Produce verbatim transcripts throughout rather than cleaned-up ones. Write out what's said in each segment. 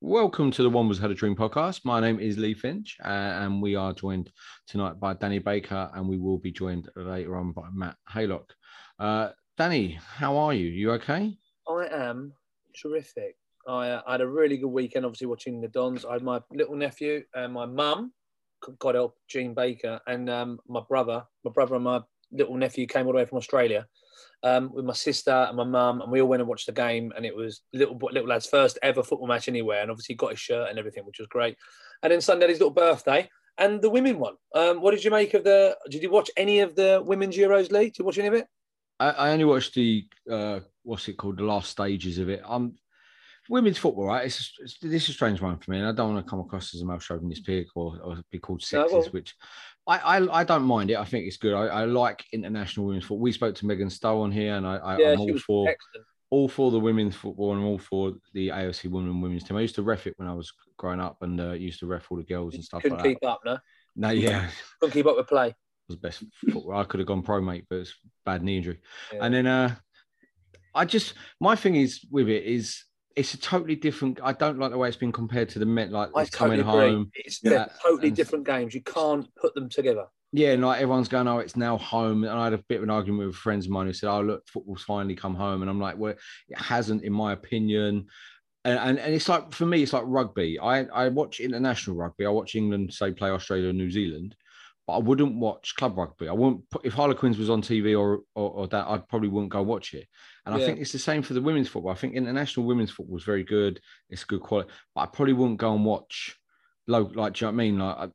Welcome to the One Was Had a Dream podcast. My name is Lee Finch uh, and we are joined tonight by Danny Baker, and we will be joined later on by Matt Haylock. Uh, Danny, how are you? You okay? I am terrific. I, uh, I had a really good weekend, obviously, watching the Dons. I had my little nephew and my mum, God help, Jean Baker, and um, my brother. My brother and my little nephew came all the way from Australia um, with my sister and my mum, and we all went and watched the game, and it was little little lad's first ever football match anywhere, and obviously he got his shirt and everything, which was great. And then Sunday, his little birthday, and the women won. Um, what did you make of the? Did you watch any of the women's Euros, Lee? Did you watch any of it? I, I only watched the uh, what's it called, the last stages of it. Um, women's football, right? It's, it's this is a strange one for me, and I don't want to come across as a male chauvinist pig or, or be called sexist, no, well, which. I, I I don't mind it. I think it's good. I, I like international women's football. We spoke to Megan Stowe on here, and I, I, yeah, I'm all for excellent. all for the women's football and all for the A F C women and women's team. I used to ref it when I was growing up, and uh, used to ref all the girls and stuff. Couldn't like keep that. up, no. No, yeah. Couldn't keep up with play. It was best football. I could have gone pro, mate, but it's bad knee injury. Yeah. And then uh, I just my thing is with it is. It's a totally different. I don't like the way it's been compared to the Met. Like I totally coming agree. home, it's yeah, totally and, different games. You can't put them together. Yeah, and like everyone's going, oh, it's now home. And I had a bit of an argument with friends of mine who said, oh, look, football's finally come home. And I'm like, well, it hasn't, in my opinion. And and, and it's like for me, it's like rugby. I, I watch international rugby. I watch England say play Australia and New Zealand, but I wouldn't watch club rugby. I wouldn't put, if Harlequins was on T V or, or, or that, I probably wouldn't go watch it. And yeah. I think it's the same for the women's football. I think international women's football is very good. It's good quality, but I probably wouldn't go and watch local, like, do you know what I mean? Like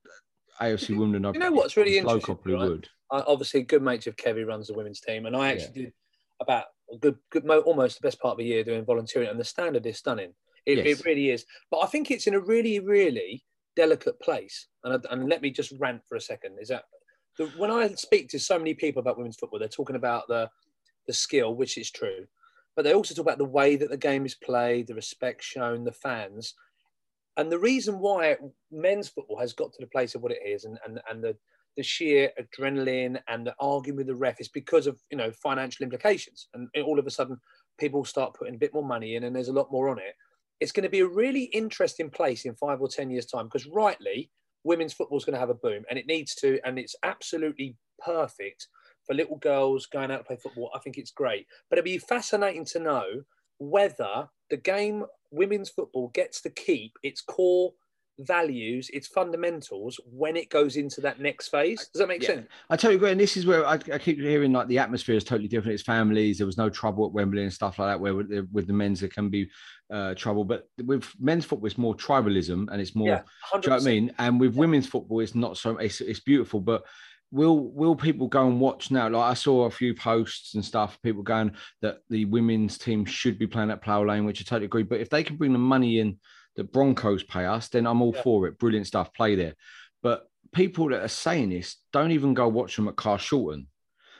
A F C women. You know what's really interesting? Local, right? would. I, obviously, good mates of Kevy runs the women's team. And I actually yeah. did about a good, good, almost the best part of the year doing volunteering, and the standard is stunning. It, yes. it really is. But I think it's in a really, really delicate place, and, and let me just rant for a second. Is that the, when I speak to so many people about women's football, they're talking about the the skill, which is true, but they also talk about the way that the game is played, the respect shown, the fans, and the reason why men's football has got to the place of what it is, and and, and the the sheer adrenaline and the arguing with the ref is because of, you know, financial implications, and all of a sudden people start putting a bit more money in, and there's a lot more on it. It's going to be a really interesting place in five or ten years' time, because rightly, women's football is going to have a boom, and it needs to, and it's absolutely perfect for little girls going out to play football. I think it's great. But it'd be fascinating to know whether the game, women's football, gets to keep its core values, its fundamentals when it goes into that next phase. Does that make yeah. sense? I totally agree. And this is where I, I keep hearing like the atmosphere is totally different. It's families. There was no trouble at Wembley and stuff like that, where with the, with the men's there can be uh, trouble. But with men's football, it's more tribalism and it's more, yeah, do you know what I mean? And with yeah. women's football, it's not so, it's, it's beautiful, but Will will people go and watch now? Like I saw a few posts and stuff, people going that the women's team should be playing at Plough Lane, which I totally agree. But if they can bring the money in that Broncos pay us, then I'm all yeah. for it. Brilliant stuff, play there. But people that are saying this don't even go watch them at Carshalton.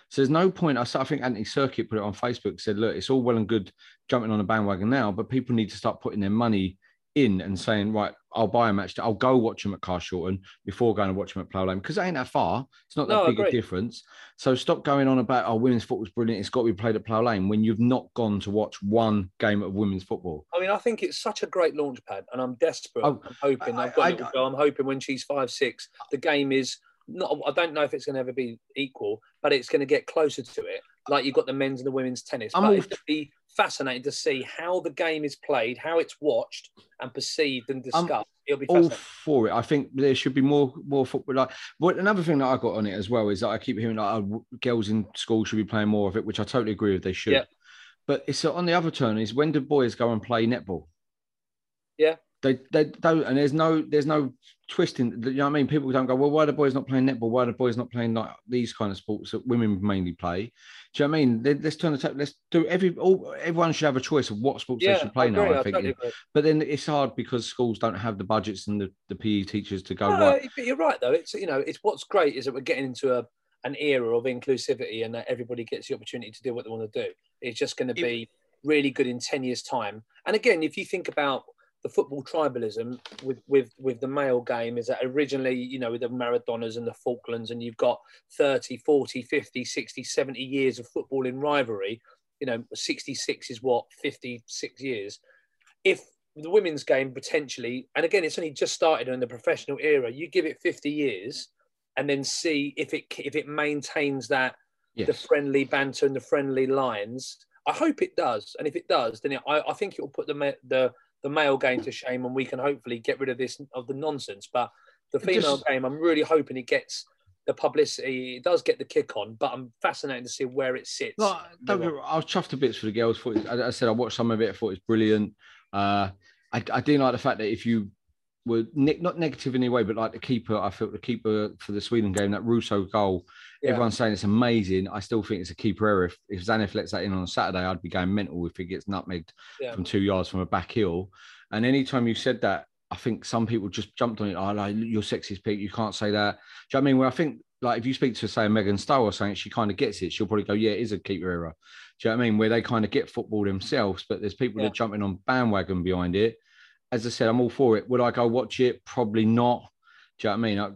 So there's no point. I think Anthony Circuit put it on Facebook, said, look, it's all well and good jumping on a bandwagon now, but people need to start putting their money in and saying, right, I'll buy a match. I'll go watch them at Carshalton before going to watch them at Plough Lane, because it ain't that far. It's not that no, big a difference. So stop going on about, oh, women's football's brilliant, it's got to be played at Plough Lane, when you've not gone to watch one game of women's football. I mean, I think it's such a great launch pad, and I'm desperate. Oh, I'm hoping. I, I've got I, it I, go. I'm hoping when she's five, six, the game is not. I don't know if it's going to ever be equal, but it's going to get closer to it. Like you've got the men's and the women's tennis. I'm but all... it's going to be fascinating to see how the game is played, how it's watched and perceived and discussed. I'm It'll be all for it. I think there should be more more football. Like, but another thing that I got on it as well is that I keep hearing like oh, girls in school should be playing more of it, which I totally agree with. They should. Yeah. But it's on the other turn is when do boys go and play netball? Yeah. They they don't, and there's no there's no twisting. You know what I mean? People don't go, well, why are the boys not playing netball? Why are the boys not playing like these kind of sports that women mainly play? Do you know what I mean? They, let's turn the tap. Let's do every. All, everyone should have a choice of what sports yeah, they should play I now. Agree, I think, I yeah. but then it's hard because schools don't have the budgets and the, the P E teachers to go. No, right. But you're right though. It's you know it's what's great is that we're getting into a an era of inclusivity and that everybody gets the opportunity to do what they want to do. It's just going to be really good in ten years' time. And again, if you think about the football tribalism with, with, with the male game is that originally, you know, with the Maradonas and the Falklands, and you've got thirty, forty, fifty, sixty, seventy years of football in rivalry, you know, sixty-six is what, fifty-six years. If the women's game potentially, and again, it's only just started in the professional era, you give it fifty years and then see if it, if it maintains that, yes. the friendly banter and the friendly lines. I hope it does. And if it does, then it, I, I think it will put the, the, the male game to shame, and we can hopefully get rid of this of the nonsense. But the female Just, game, I'm really hoping it gets the publicity. It does get the kick on, but I'm fascinated to see where it sits. No, don't, I was chuffed to bits for the girls. Thought it, I, I said I watched some of it. I thought it's brilliant. Uh, I, I do like the fact that if you were ne- not negative in any way, but like the keeper, I felt the keeper for the Sweden game, that Russo goal. Yeah. Everyone's saying it's amazing. I still think it's a keeper error. If, if Zanev lets that in on a Saturday, I'd be going mental if he gets nutmegged yeah. from two yards from a back heel. And anytime you said that, I think some people just jumped on it. Oh, like, you're sexist, Pete. You can't say that. Do you know what I mean? Well, I think like if you speak to, say, Megan Stowe or something, she kind of gets it. She'll probably go, yeah, it is a keeper error. Do you know what I mean? Where they kind of get football themselves, but there's people yeah. that are jumping on bandwagon behind it. As I said, I'm all for it. Would I go watch it? Probably not. Do you know what I mean? I,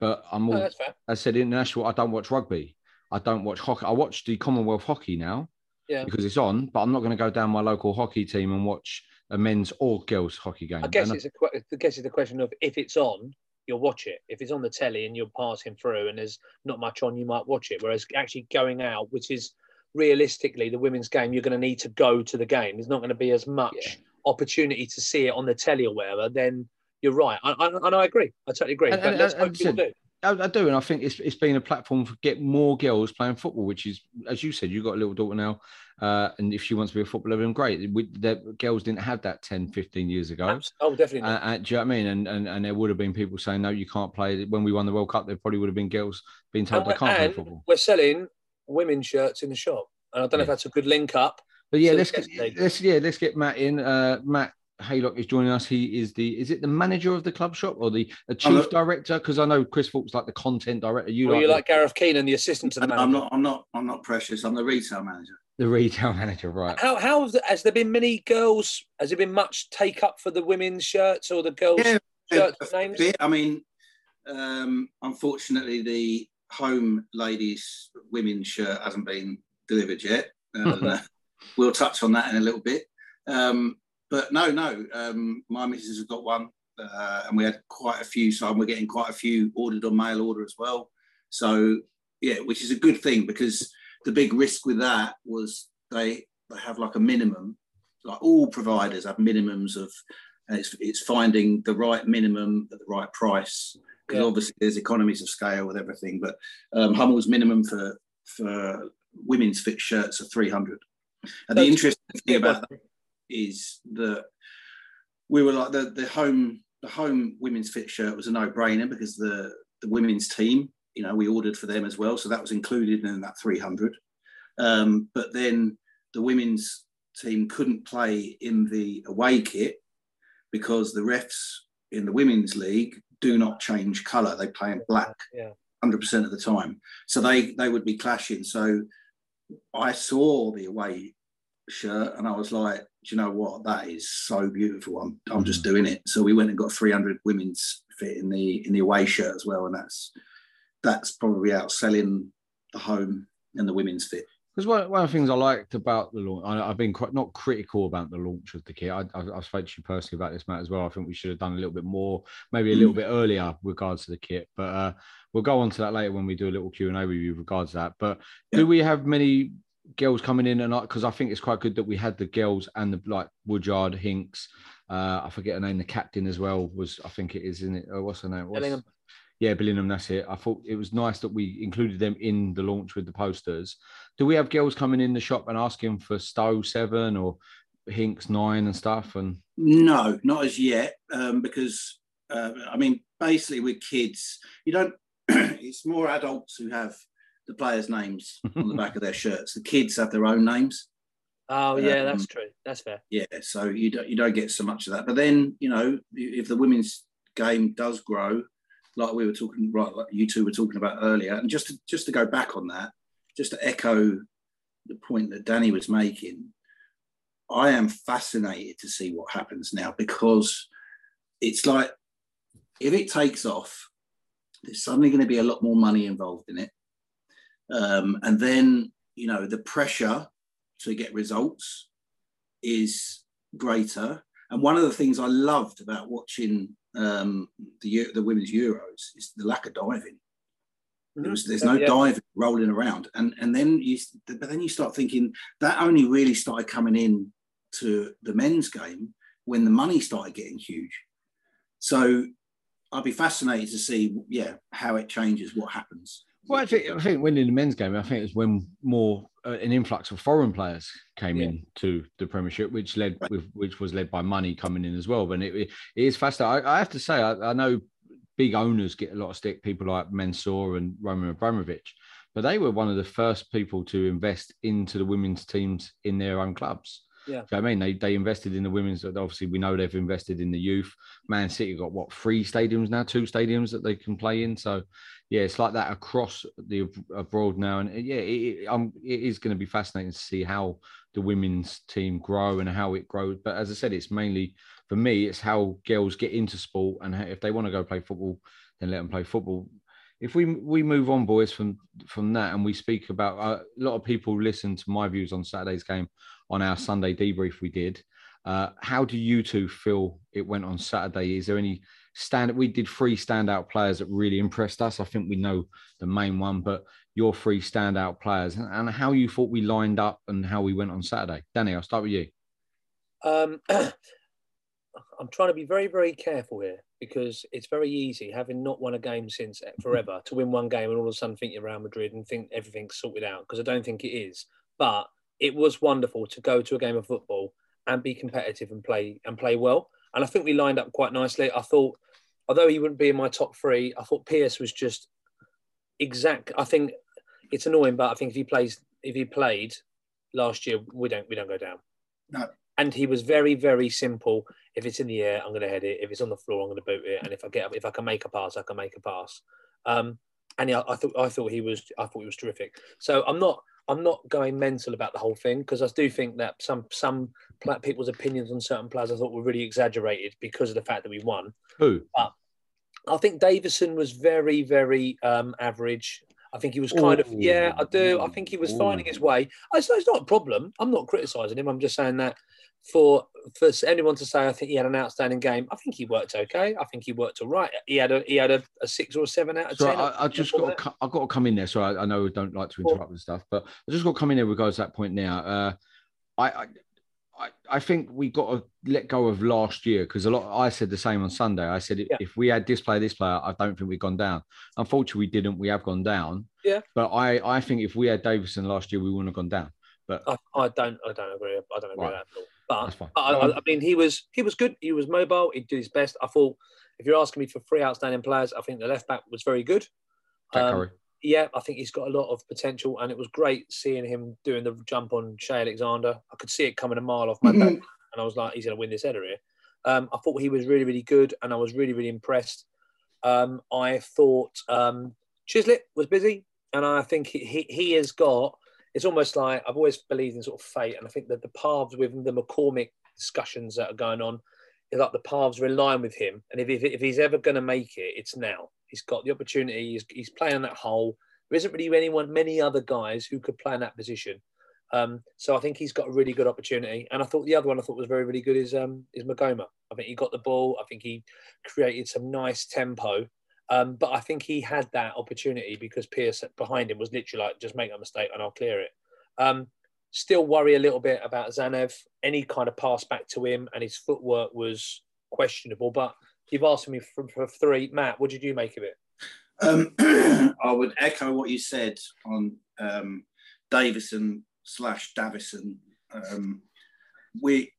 But I'm all, no, that's fair. I said international, I don't watch rugby. I don't watch hockey. I watch the Commonwealth hockey now yeah. because it's on, but I'm not going to go down my local hockey team and watch a men's or girls hockey game. I guess, it's, I, a, I guess it's the question of if it's on, you'll watch it. If it's on the telly and you're passing through and there's not much on, you might watch it. Whereas actually going out, which is realistically the women's game, you're going to need to go to the game. There's not going to be as much yeah. opportunity to see it on the telly or whatever. Then you're right. I, I, and I agree. I totally agree. And, but and, let's hope people do. I do, and I think it's it's been a platform for get more girls playing football, which is, as you said, you've got a little daughter now, uh, and if she wants to be a footballer, then great. We, the girls didn't have that ten, fifteen years ago. Absolutely. Oh, definitely not. Uh, do you know what I mean? And, and and there would have been people saying, no, you can't play. When we won the World Cup, there probably would have been girls being told and, they can't play football. We're selling women's shirts in the shop, and I don't know yeah. if that's a good link up. But yeah, let's get, let's, yeah let's get Matt in. Uh, Matt Haylock is joining us. He is the is it the manager of the club shop or the, the chief not, director? Because I know Chris Faulk's like the content director. You well, like, you like Gareth Keenan, the assistant to the manager. I'm not. I'm not. I'm not precious. I'm the retail manager. The retail manager, right? How how has there been many girls? Has there been much take up for the women's shirts or the girls' yeah, shirts a, names? Bit. I mean, um, unfortunately, the home ladies' women's shirt hasn't been delivered yet. Uh, we'll touch on that in a little bit. Um, But no, no, um, my missus has got one uh, and we had quite a few, so we're getting quite a few ordered on mail order as well. So, yeah, which is a good thing because the big risk with that was they, they have like a minimum, like all providers have minimums of and it's it's finding the right minimum at the right price, because yeah. obviously there's economies of scale with everything. But um, Hummel's minimum for for women's fit shirts are three hundred. And the interesting thing about that is that we were like the the home the home women's fit shirt was a no-brainer, because the the women's team, you know, we ordered for them as well, so that was included in that three hundred. Um, but then the women's team couldn't play in the away kit because the refs in the women's league do not change colour; they play in black, one hundred percent of the time. So they they would be clashing. So I saw the away shirt and I was like, do you know what? That is so beautiful. I'm I'm just doing it. So we went and got three hundred women's fit in the in the away shirt as well, and that's that's probably outselling the home and the women's fit. Because one, one of the things I liked about the launch, I, I've been quite not critical about the launch of the kit. I, I've, I've spoken to you personally about this, Matt, as well. I think we should have done a little bit more, maybe a little mm. bit earlier with regards to the kit. But uh, we'll go on to that later when we do a little Q and A with you with regards to that. But yeah. do we have many girls coming in? And because I, I think it's quite good that we had the girls and the like Woodyard, Hinks. Uh, I forget her name. The captain as well was, I think it is, isn't it? Oh, what's her name? What's, Billingham. Yeah, Billingham, that's it. I thought it was nice that we included them in the launch with the posters. Do we have girls coming in the shop and asking for Stowe seven or Hinks nine and stuff? And no, not as yet, um, because, uh, I mean, basically with kids, you don't, it's more adults who have the players' names on the back of their shirts. The kids have their own names. Oh, yeah, um, that's true. That's fair. Yeah, so you don't, you don't get so much of that. But then, you know, if the women's game does grow, like we were talking, right, like you two were talking about earlier. And just to, just to go back on that, just to echo the point that Danny was making, I am fascinated to see what happens now, because it's like, if it takes off, there's suddenly going to be a lot more money involved in it. Um, and then, you know, the pressure to get results is greater. And one of the things I loved about watching um, the the women's Euros is the lack of diving. There was, there's no yeah. diving rolling around, and and then you but then you start thinking that only really started coming in to the men's game when the money started getting huge. So I'd be fascinated to see yeah how it changes, what happens. Well, I think, I think when in the men's game, I think it's when more uh, an influx of foreign players came yeah. in to the Premiership, which led with, which was led by money coming in as well. But it, it is fascinating. I, I have to say, I, I know big owners get a lot of stick, people like Mansour and Roman Abramovich, but they were one of the first people to invest into the women's teams in their own clubs. Yeah, so, I mean, they they invested in the women's. Obviously, we know they've invested in the youth. Man City got what three stadiums now, two stadiums that they can play in. So, yeah, it's like that across the abroad now. And yeah, it, um, it is going to be fascinating to see how the women's team grow and how it grows. But as I said, it's mainly for me, it's how girls get into sport, and if they want to go play football, then let them play football. If we we move on, boys, from from that, and we speak about uh, a lot of people listen to my views on Saturday's game on our Sunday debrief we did. Uh, how do you two feel it went on Saturday? Is there any stand? We did three standout players that really impressed us. I think we know the main one, but your three standout players and, and how you thought we lined up and how we went on Saturday. Danny, I'll start with you. Um, I'm trying to be very, very careful here, because it's very easy, having not won a game since forever, to win one game and all of a sudden think you're Real Madrid and think everything's sorted out, because I don't think it is. But it was wonderful to go to a game of football and be competitive and play and play well. And I think we lined up quite nicely. I thought, although he wouldn't be in my top three, I thought Pierce was just exact. I think it's annoying, but I think if he plays, if he played last year, we don't we don't go down. No. And he was very, very simple. If it's in the air, I'm going to head it. If it's on the floor, I'm going to boot it. And if I get up, if I can make a pass, I can make a pass. Um, and yeah, I thought I thought he was I thought he was terrific. So I'm not I'm not going mental about the whole thing, because I do think that some some people's opinions on certain players I thought were really exaggerated because of the fact that we won. Who? But I think Davison was very, very um, average. I think he was kind Ooh. of, yeah, I do. I think he was Ooh. finding his way. It's, it's not a problem. I'm not criticising him. I'm just saying that for for anyone to say I think he had an outstanding game, I think he worked okay. I think he worked all right. He had a he had a, a six or a seven out of so ten. I, I, I just got to, I've got to come in there. So I, I know we don't like to interrupt and stuff, but I just got to come in there with regards to that point now. Uh, I, I I, I think we got to let go of last year, because a lot. I said the same on Sunday. I said, yeah. if we had this player, this player, I don't think we'd gone down. Unfortunately, we didn't. We have gone down. Yeah. But I, I think if we had Davison last year, we wouldn't have gone down. But I, I don't, I don't agree. I don't agree right. with that at all. But that's fine. I, I, I mean, he was, he was good. He was mobile. He did his best. I thought, if you're asking me for three outstanding players, I think the left back was very good. Jack um, Curry. Yeah, I think he's got a lot of potential, and it was great seeing him doing the jump on Shay Alexander. I could see it coming a mile off my back, and I was like, he's going to win this header here. Um, I thought he was really, really good, and I was really, really impressed. Um, I thought um, Chislett was busy, and I think he, he, he has got... It's almost like I've always believed in sort of fate, and I think that the paths with the McCormick discussions that are going on, it's like the paths are in line with him, and if, if, if he's ever going to make it, it's now. He's got the opportunity. He's, he's playing that hole. There isn't really anyone, many other guys who could play in that position. Um, so I think he's got a really good opportunity. And I thought the other one I thought was very, really good is um, is Magoma. I think he got the ball. I think he created some nice tempo. Um, but I think he had that opportunity because Pierce behind him was literally like, just make a mistake and I'll clear it. Um, still worry a little bit about Zanev. Any kind of pass back to him and his footwork was questionable, but you've asked me for, for three. Matt, what did you make of it? Um, I would echo what you said on um, Davison slash Davison. Um, we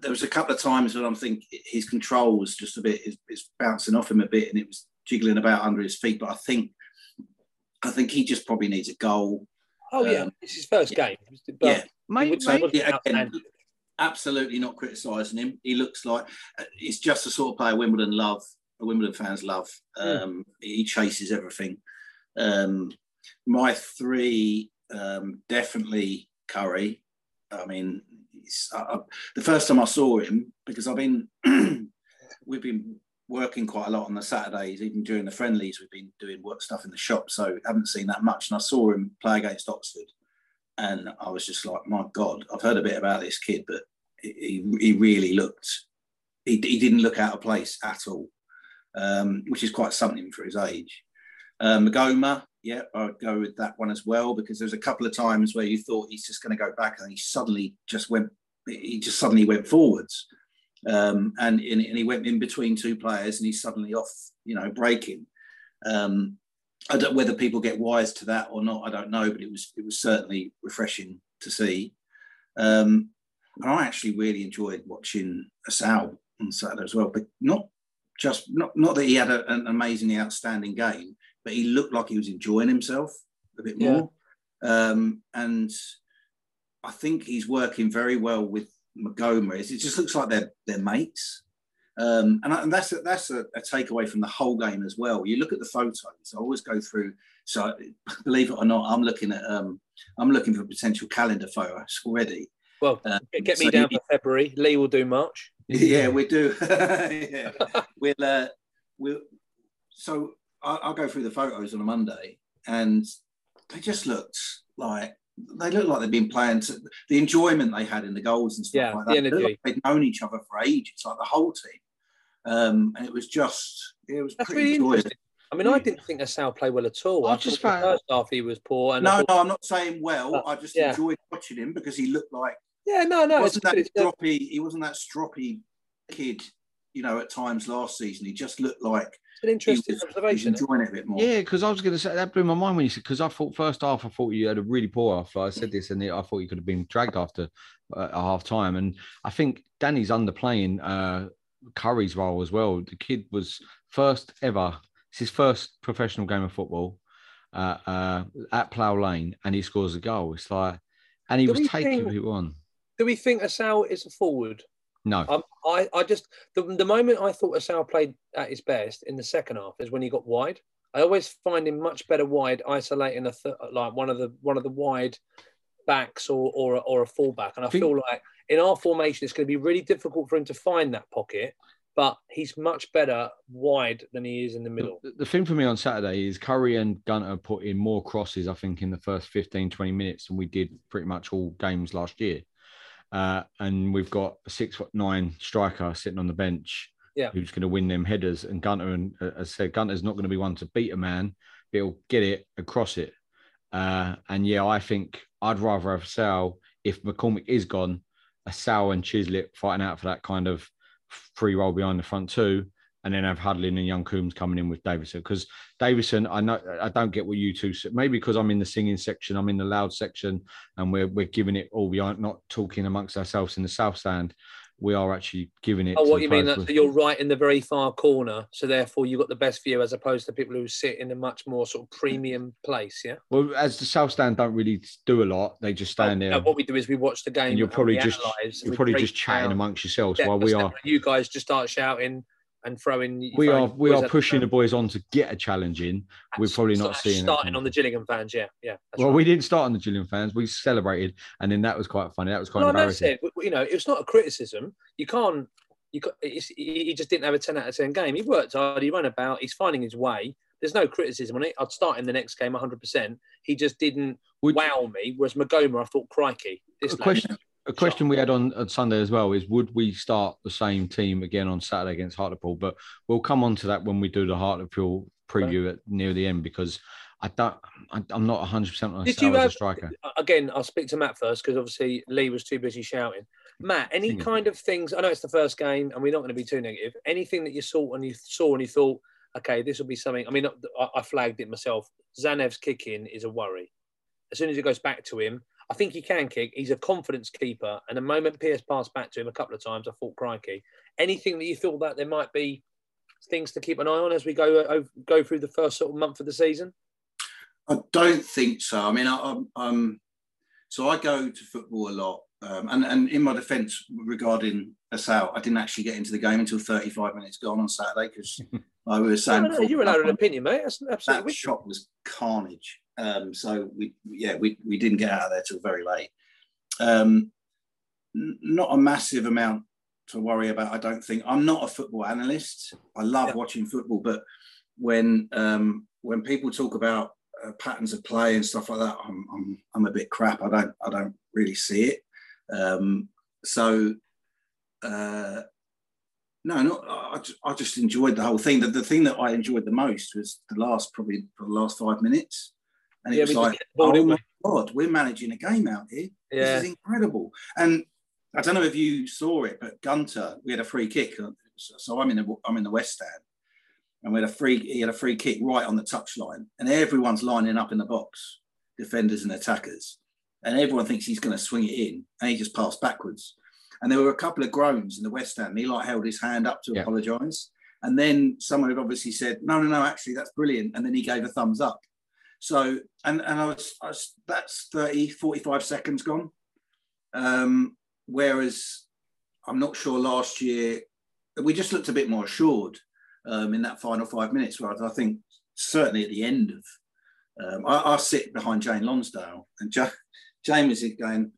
there was a couple of times when I'm thinking his control was just a bit, it's, it's bouncing off him a bit and it was jiggling about under his feet. But I think I think he just probably needs a goal. Oh um, yeah, it's his first yeah. game. But yeah, mate, mate. Yeah, again, absolutely not criticising him. He looks like he's just the sort of player Wimbledon love, Wimbledon fans love. Um, yeah. He chases everything. Um, my three, um, definitely Curry. I mean, it's, I, I, the first time I saw him, because I've been, we've been working quite a lot on the Saturdays, even during the friendlies, we've been doing work stuff in the shop, so haven't seen that much. And I saw him play against Oxford, and I was just like, my God, I've heard a bit about this kid, but he, he really looked, he, he didn't look out of place at all, um, which is quite something for his age. Um, Magoma, yeah, I would go with that one as well, because there's a couple of times where you thought he's just going to go back and he suddenly just went, he just suddenly went forwards. Um, and, and he went in between two players and he's suddenly off, you know, breaking. Um, I don't, whether people get wise to that or not, I don't know, but it was it was certainly refreshing to see. Um, and I actually really enjoyed watching Sal on Saturday as well, but not just, not, not that he had a, an amazingly outstanding game, but he looked like he was enjoying himself a bit more. Yeah. Um, and I think he's working very well with Magoma. It just looks like they're, they're mates. Um, and, I, and that's, a, that's a, a takeaway from the whole game as well. You look at the photos. I always go through. So believe it or not, I'm looking at um, I'm looking for potential calendar photos already. Well, um, get me so down you, for February. Lee will do March. Yeah, we do. yeah. We'll uh, we'll. So I, I'll go through the photos on a Monday, and they just looked like they looked like they've been playing. To, the enjoyment they had in the goals and stuff yeah, like that. The energy. Like they'd known each other for ages, like the whole team. Um, and it was just, it was That's pretty really enjoyable. I mean, I didn't think that Sal played well at all. I, I just found the first half he was poor. And no, thought, no, I'm not saying well. But, I just yeah. enjoyed watching him because he looked like yeah, no, no, he wasn't that stroppy. He wasn't that stroppy kid, you know. At times last season, he just looked like an interesting he was, observation. He was enjoying it a bit more. Yeah, because I was going to say that blew my mind when you said because I thought first half I thought you had a really poor half. Like I said this, and I thought you could have been dragged after uh, a half time. And I think Danny's underplaying uh, Curry's role as well. The kid was first ever. It's his first professional game of football uh, uh, at Plough Lane, and he scores a goal. It's like, and he do was taking who on. Do we think Asao is a forward? No. Um, I, I just, the, the moment I thought Asao played at his best in the second half is when he got wide. I always find him much better wide, isolating a th like one of the one of the wide backs or or, or a fullback. And I, I think, feel like in our formation, it's going to be really difficult for him to find that pocket. But he's much better wide than he is in the middle. The, the thing for me on Saturday is Curry and Gunter put in more crosses, I think, in the first fifteen, twenty minutes than we did pretty much all games last year. Uh, and we've got a six foot nine striker sitting on the bench yeah. who's going to win them headers. And Gunter, and, uh, as I said, Gunter's not going to be one to beat a man, but he'll get it across it. Uh, and yeah, I think I'd rather have Sal, if McCormick is gone, a Sal and Chislett fighting out for that kind of free roll behind the front two, and then have Hudlin and Young Coombs coming in with Davison. Because Davison, I know I don't get what you two said. Maybe because I'm in the singing section, I'm in the loud section, and we're we're giving it all. We aren't not talking amongst ourselves in the south stand. We are actually giving it. Oh, what you mean that you're right in the very far corner, so therefore you've got the best view as opposed to people who sit in a much more sort of premium place, yeah? Well, as the south stand don't really do a lot, they just stand oh, there. No, what we do is we watch the game. And you're probably just you're probably just chatting out. amongst yourselves yeah, while we are. You guys just start shouting and throwing. We are we are pushing the, the boys on to get a challenge in. And We're probably not seeing starting that. on the Gillingham fans, yeah, yeah. Well, right. we didn't start on the Gillingham fans. We celebrated, and then that was quite funny. That was quite no, embarrassing. No, you know, it's not a criticism. You can't. You can't, it's, he just didn't have a ten out of ten game. He worked hard. He ran about. He's finding his way. There's no criticism on it. I'd start in the next game one hundred percent. He just didn't would, wow me. Whereas Magoma, I thought, crikey. This a question. A question we had on, on Sunday as well is, would we start the same team again on Saturday against Hartlepool? But we'll come on to that when we do the Hartlepool preview at, near the end, because I don't, I, I'm not one hundred percent on Did Sal you as have, a striker. Again, I'll speak to Matt first, because obviously Lee was too busy shouting. Matt, any kind of things, I know it's the first game and we're not going to be too negative, anything that you saw and you saw and you thought, okay, this will be something, I mean, I, I flagged it myself, Zanev's kicking is a worry. As soon as it goes back to him, I think he can kick. He's a confidence keeper. And the moment Pierce passed back to him a couple of times, I thought, crikey. Anything that you thought that there might be things to keep an eye on as we go uh, go through the first sort of month of the season? I don't think so. I mean, I, I'm, I'm, so I go to football a lot. Um, and, and in my defence regarding Assault, I didn't actually get into the game until thirty-five minutes gone on Saturday because I was saying... No, no, no, you're allowed an opinion, mate. That's absolutely That wicked. shot was carnage. Um, so we, yeah, we, we didn't get out of there till very late. Um, n- not a massive amount to worry about, I don't think. I'm not a football analyst. I love yeah. watching football, but when um, when people talk about uh, patterns of play and stuff like that, I'm, I'm I'm a bit crap. I don't I don't really see it. Um, so uh, no, not. I just, I just enjoyed the whole thing. The, the thing that I enjoyed the most was the last probably the last five minutes. And it yeah, was like, oh, my God, we're managing a game out here. Yeah. This is incredible. And I don't know if you saw it, but Gunter, we had a free kick. So I'm in the, I'm in the West Stand. And we had a free, he had a free kick right on the touchline. And everyone's lining up in the box, defenders and attackers. And everyone thinks he's going to swing it in. And he just passed backwards. And there were a couple of groans in the West Stand. And he like held his hand up to yeah. apologise. And then someone had obviously said, no, no, no, actually, that's brilliant. And then he gave a thumbs up. So, and, and I, was, I was, that's thirty, forty-five seconds gone. Um, whereas I'm not sure last year, we just looked a bit more assured um, in that final five minutes. Whereas I think certainly at the end of, um, I, I sit behind Jane Lonsdale and jo, Jane was going,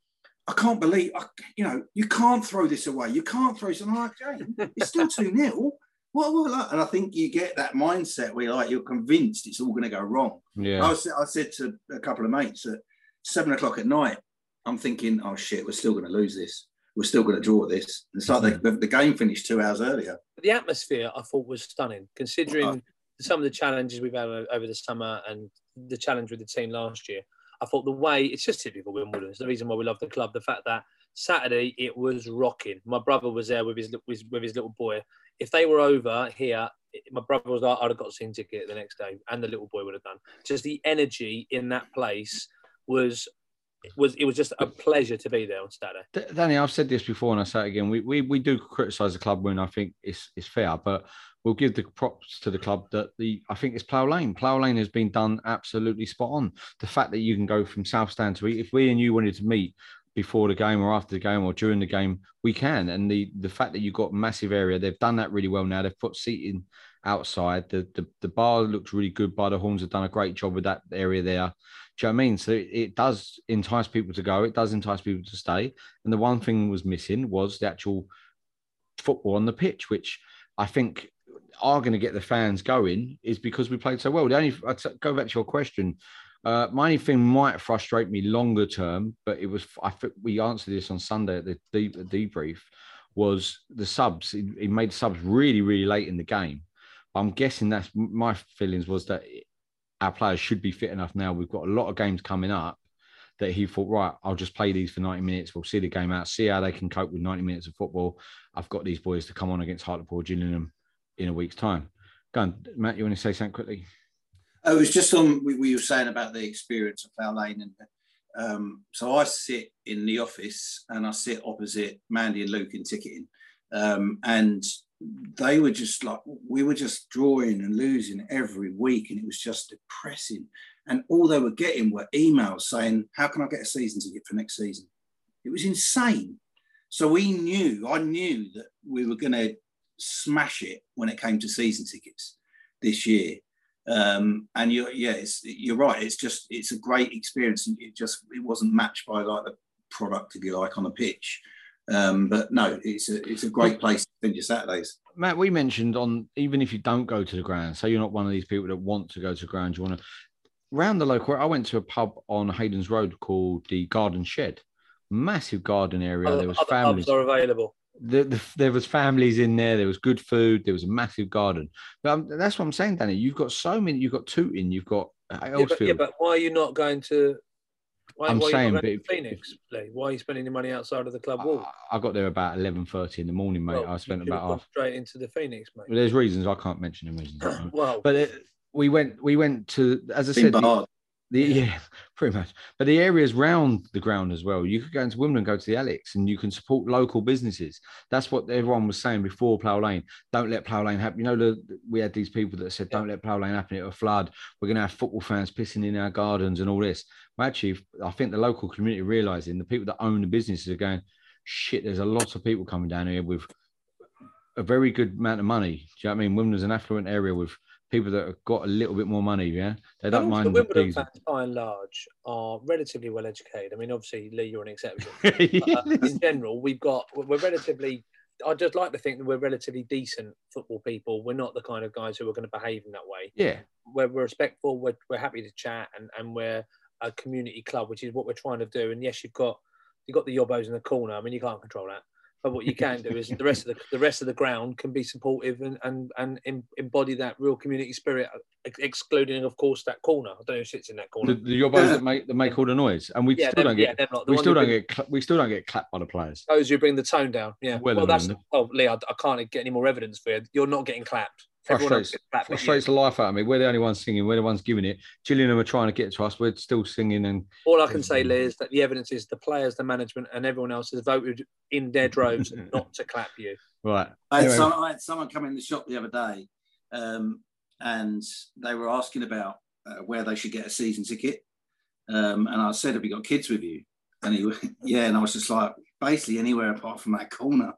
I can't believe, I, you know, you can't throw this away. You can't throw something like Jane. It's still two nil. And I think you get that mindset where you're, like, you're convinced it's all going to go wrong. Yeah. I, was, I said to a couple of mates at seven o'clock at night, I'm thinking, oh, shit, we're still going to lose this. We're still going to draw this. It's like mm-hmm. the, the game finished two hours earlier. But the atmosphere, I thought, was stunning, considering uh, some of the challenges we've had over the summer and the challenge with the team last year. I thought the way, it's just typical Wimbledon. It's the reason why we love the club, the fact that Saturday, it was rocking. My brother was there with his with, with his little boy. If they were over here, my brother was like, I'd have got a season ticket the next day, and the little boy would have done. Just the energy in that place was was it was just a pleasure to be there on Saturday. Danny, I've said this before, and I say it again. We we, we do criticise the club when I think it's it's fair, but we'll give the props to the club that the I think it's Plough Lane. Plough Lane has been done absolutely spot on. The fact that you can go from South Stand to if we and you wanted to meet before the game or after the game or during the game, we can. And the the fact that you've got massive area, they've done that really well now. They've put seating outside. The the, the bar looks really good. By the Horns have done a great job with that area there. Do you know what I mean? So it, it does entice people to go. It does entice people to stay. And the one thing was missing was the actual football on the pitch, which I think are going to get the fans going is because we played so well. The only go back to your question, Uh, my only thing might frustrate me longer term, but it was, I think we answered this on Sunday at the de- debrief, was the subs. He, he made subs really, really late in the game. I'm guessing that's my feelings was that our players should be fit enough now. We've got a lot of games coming up that he thought, right, I'll just play these for ninety minutes. We'll see the game out, see how they can cope with ninety minutes of football. I've got these boys to come on against Hartlepool, Gillingham in a week's time. Go on, Matt, you want to say something quickly? It was just on what you were saying about the experience of Foulane. And um, so I sit in the office and I sit opposite Mandy and Luke in ticketing. Um, and they were just like, we were just drawing and losing every week. And it was just depressing. And all they were getting were emails saying, how can I get a season ticket for next season? It was insane. So we knew, I knew that we were going to smash it when it came to season tickets this year. Um, and you're, yeah, it's, you're right. It's just, it's a great experience. And it just, it wasn't matched by like the product, if you like, on the pitch. Um, but no, it's a, it's a great place to spend your Saturdays. Matt, we mentioned on, even if you don't go to the ground, so you're not one of these people that want to go to the ground, you want to, round the local, I went to a pub on Hayden's Road called the Garden Shed. Massive garden area. Other, there was other families. Pubs are available. The, the, there was families in there. There was good food. There was a massive garden. But um, that's what I'm saying, Danny. You've got so many. You've got Tooting. You've got Elsfield. Yeah, but, yeah, but why are you not going to? Why, I'm why saying, but if, Phoenix, if, why are you spending your money outside of the club wall? I, I got there about eleven thirty in the morning, mate. Well, I spent about half straight into the Phoenix, mate. Well, there's reasons I can't mention them. Reasons, right? Well, but it, we went. We went to, as I said. The, The, yeah. yeah, pretty much. But the areas round the ground as well. You could go into Wimbledon, go to the Alex, and you can support local businesses. That's what everyone was saying before Plough Lane. Don't let Plough Lane happen. You know, the, we had these people that said, don't let Plough Lane happen. It'll flood. We're going to have football fans pissing in our gardens and all this. Well, actually, I think the local community realising, the people that own the businesses are going, shit, there's a lot of people coming down here with a very good amount of money. Do you know what I mean? Wimbledon's an affluent area with people that have got a little bit more money, yeah? They don't mind the Wimbledon fans, by and large, are relatively well-educated. I mean, obviously, Lee, you're an exception. Yes. But, uh, in general, we've got... We're relatively... I just like to think that we're relatively decent football people. We're not the kind of guys who are going to behave in that way. Yeah. We're, we're respectful, we're, we're happy to chat, and, and we're a community club, which is what we're trying to do. And, yes, you've got you've got the yobbos in the corner. I mean, you can't control that. But what you can do is the rest of the the rest of the ground can be supportive and and and embody that real community spirit, ex excluding of course that corner. I don't know who sits in that corner. The, the yobbos that make that make all the noise, and we yeah, still them, don't yeah, get not, we still don't bring, get we still don't get clapped by the players. Those who bring the tone down, yeah. Well, well that's oh Lee, I, I can't get any more evidence for you. You're not getting clapped. Frustrates, clapped frustrates the life out of me. We're the only ones singing. We're the ones giving it. Gillingham are trying to get to us. We're still singing. And all I can say, Lee, is that the evidence is the players, the management, and everyone else has voted in their droves not to clap you. Right. I had, anyway. some, I had someone come in the shop the other day, um, and they were asking about uh, where they should get a season ticket, um, and I said, "Have you got kids with you?" And he went, "Yeah," and I was just like, "Basically anywhere apart from that corner."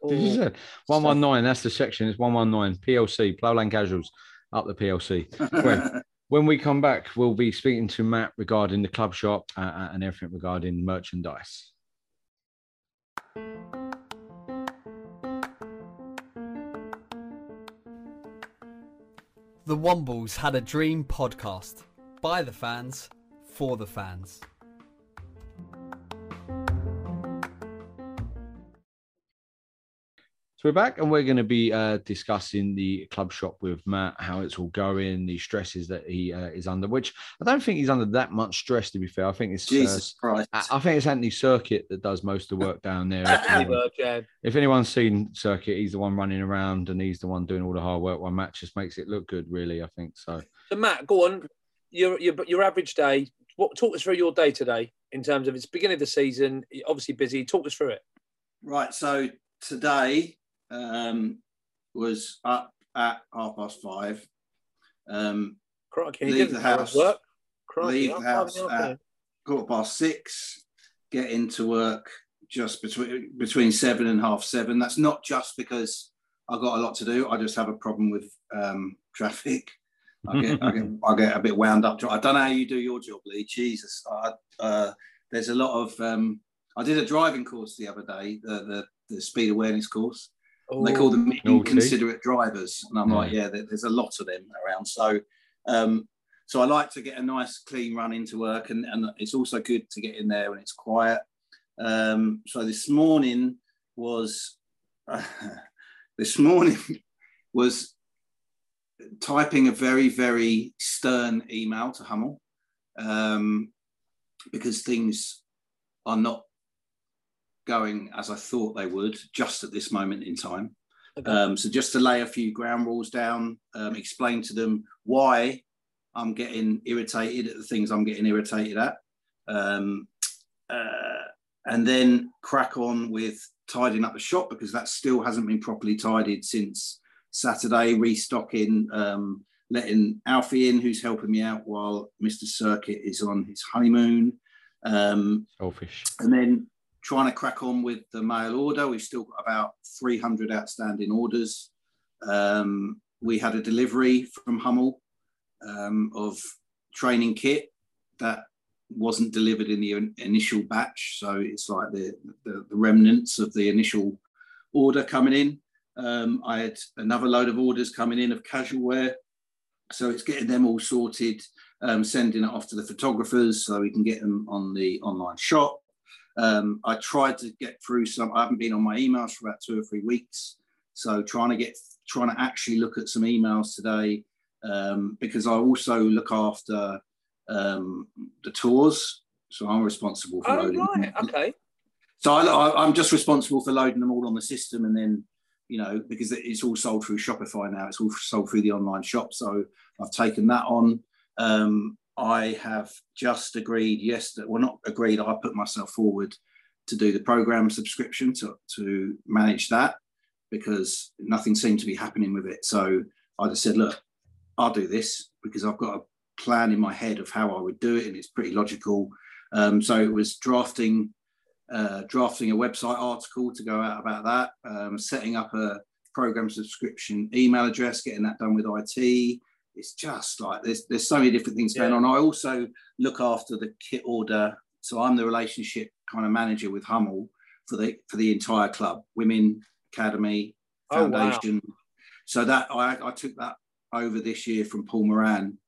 Oh, one one nine, that's the section. It's one one nine, P L C, Plough Lane Casuals, up the P L C. When, when we come back, we'll be speaking to Matt regarding the club shop uh, and everything regarding merchandise. The Wombles Had a Dream podcast, by the fans, for the fans. So we're back and we're going to be uh, discussing the club shop with Matt, how it's all going, the stresses that he uh, is under, which I don't think he's under that much stress, to be fair. I think it's Jesus uh, Christ. I think it's Anthony Circuit that does most of the work down there. If, anyone, yeah. if anyone's seen Circuit, he's the one running around and he's the one doing all the hard work. One Matt just makes it look good, really, I think. So, so Matt, go on. Your, your, your average day, what, talk us through your day today in terms of it's beginning of the season, obviously busy. Talk us through it. Right, so today... Um, was up at half past five. Um, Crikey, leave the house. Work. Crikey, leave the house at quarter past six. Get into work just between between seven and half seven. That's not just because I got a lot to do. I just have a problem with um, traffic. I get, I get I get a bit wound up. I don't know how you do your job, Lee. Jesus, I, uh, there's a lot of. Um, I did a driving course the other day, the the, the speed awareness course. Oh, they call them inconsiderate drivers. And I'm yeah. like, yeah, there's a lot of them around. So um, so I like to get a nice clean run into work. And, and it's also good to get in there when it's quiet. Um, so this morning was... Uh, this morning was typing a very, very stern email to Hummel. Um, because things are not going as I thought they would just at this moment in time. Okay. Um, so just to lay a few ground rules down, um, explain to them why I'm getting irritated at the things I'm getting irritated at. Um, uh, and then crack on with tidying up the shop, because that still hasn't been properly tidied since Saturday, restocking, um, letting Alfie in, who's helping me out while Mister Circuit is on his honeymoon. Um, Selfish. And then trying to crack on with the mail order. We've still got about three hundred outstanding orders. Um, we had a delivery from Hummel um, of training kit that wasn't delivered in the initial batch. So it's like the, the, the remnants of the initial order coming in. Um, I had another load of orders coming in of casual wear. So it's getting them all sorted, um, sending it off to the photographers so we can get them on the online shop. Um, I tried to get through some, I haven't been on my emails for about two or three weeks. So trying to get, trying to actually look at some emails today, um, because I also look after um, the tours. So I'm responsible for oh, loading. Right. Okay. So I, I, I'm just responsible for loading them all on the system, and then, you know, because it's all sold through Shopify now. It's all sold through the online shop. So I've taken that on. Um, I have just agreed, yes, that, well, not agreed, I put myself forward to do the program subscription to, to manage that, because nothing seemed to be happening with it. So I just said, look, I'll do this, because I've got a plan in my head of how I would do it, and it's pretty logical. Um, so it was drafting... Uh, drafting a website article to go out about that, um, setting up a program subscription email address, getting that done with I T. It's just like there's there's so many different things going yeah. on. I also look after the kit order, so I'm the relationship kind of manager with Hummel for the for the entire club, women, academy, foundation. Oh, wow. So that I, I took that over this year from Paul Moran,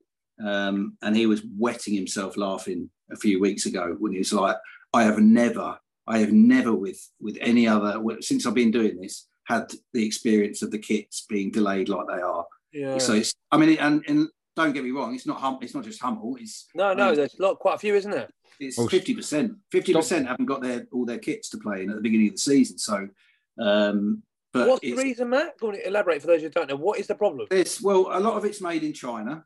um, and he was wetting himself laughing a few weeks ago when he was like, I have never. I have never with with any other, since I've been doing this, had the experience of the kits being delayed like they are. Yeah. So it's, I mean, and, and don't get me wrong, it's not hum, it's not just Hummel. It's no, no. Um, there's a lot, quite a few, isn't there? It's fifty percent. Fifty percent haven't got their all their kits to play in at the beginning of the season. So, um, but what's the reason, Matt? Go on, elaborate for those who don't know. What is the problem? It's well, a lot of it's made in China,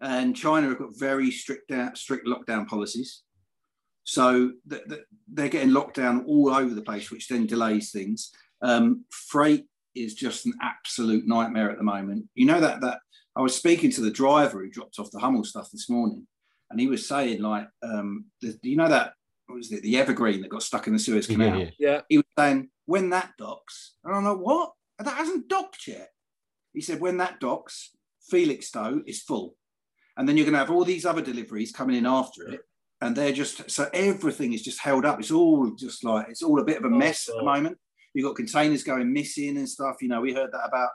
and China have got very strict strict lockdown policies. So the, the, they're getting locked down all over the place, which then delays things. Um, freight is just an absolute nightmare at the moment. You know that that I was speaking to the driver who dropped off the Hummel stuff this morning, and he was saying, like, um, the, you know that, what was it, the Evergreen that got stuck in the Suez Canal? Yeah, yeah. He was saying, when that docks, and I'm like, what? That hasn't docked yet. He said, when that docks, Felixstowe is full. And then you're going to have all these other deliveries coming in after it. And they're just, so everything is just held up. It's all just like, it's all a bit of a mess oh, at the moment. You've got containers going missing and stuff. You know, we heard that about,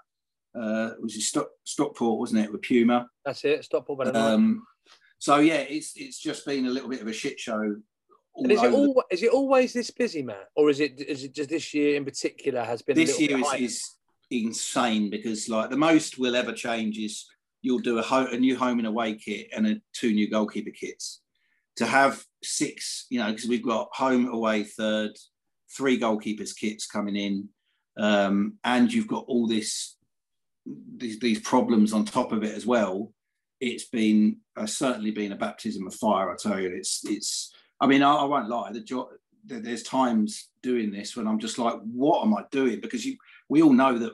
uh, it was Stock, Stockport, wasn't it, with Puma? That's it, Stockport. Um, so, yeah, it's it's just been a little bit of a shit show. And is it, all, the... is it always this busy, Matt? Or is it is it just this year in particular has been this a year is, is insane, because, like, the most we'll ever change is you'll do a, ho a new home and away kit and a, two new goalkeeper kits. To have six, you know, because we've got home, away, third, three goalkeepers kits coming in, um, and you've got all this, these, these problems on top of it as well. It's been, uh, certainly been a baptism of fire, I tell you. It's, it's. I mean, I, I won't lie. The jo there's times doing this when I'm just like, what am I doing? Because you, we all know that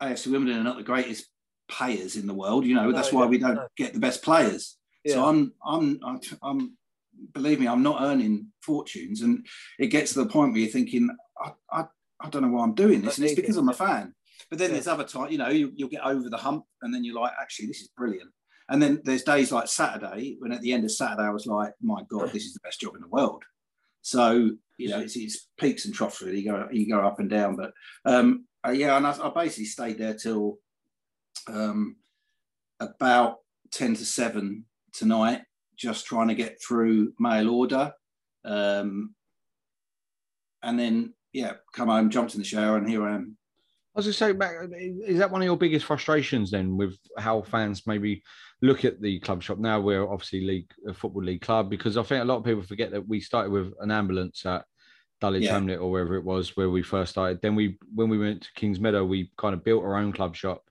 A F C Wimbledon are not the greatest payers in the world. You know, no, that's why we don't no. get the best players. Yeah. So I'm, I'm, I'm, I'm, believe me, I'm not earning fortunes, and it gets to the point where you're thinking, I, I, I don't know why I'm doing this, and it's because I'm a fan. But then yeah. there's other times, you know, you, you'll get over the hump, and then you're like, actually, this is brilliant. And then there's days like Saturday, when at the end of Saturday, I was like, my God, this is the best job in the world. So you know, it's, it's peaks and troughs really. You go, you go up and down, but um, uh, yeah, and I, I basically stayed there till um, about ten to seven. Tonight, just trying to get through mail order, um, and then yeah, come home, jumped in the shower, and here I am I was just saying, is that one of your biggest frustrations then with how fans maybe look at the club shop now? We're obviously league a football league club, because I think a lot of people forget that we started with an ambulance at Dulwich yeah. Hamlet or wherever it was where we first started. Then we, when we went to Kings Meadow, we kind of built our own club shop,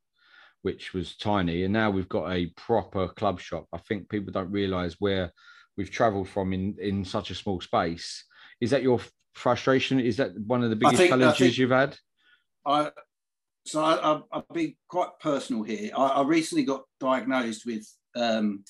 which was tiny, and now we've got a proper club shop. I think people don't realise where we've travelled from in in such a small space. Is that your frustration? Is that one of the biggest think, challenges think, you've had? I. So I, I'll be quite personal here. I, I recently got diagnosed with um,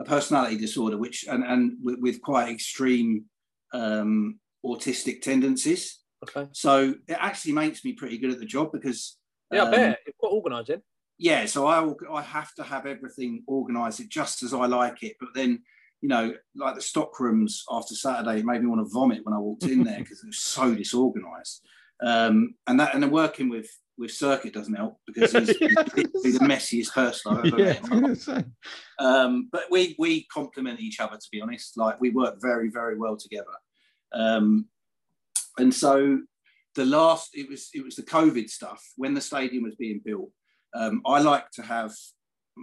a personality disorder, which and, and with, with quite extreme um, autistic tendencies. Okay. So it actually makes me pretty good at the job because yeah, um, I bet it's quite organising. Yeah, so I I have to have everything organised just as I like it. But then, you know, like the stock rooms after Saturday, it made me want to vomit when I walked in there because it was so disorganised. Um, and that and working with with Circuit doesn't help because he's, he's the messiest person I've ever yeah, met. Um, but we we complement each other, to be honest. Like, we work very, very well together. Um, and so the last, it was it was the COVID stuff. When the stadium was being built, um, I like to have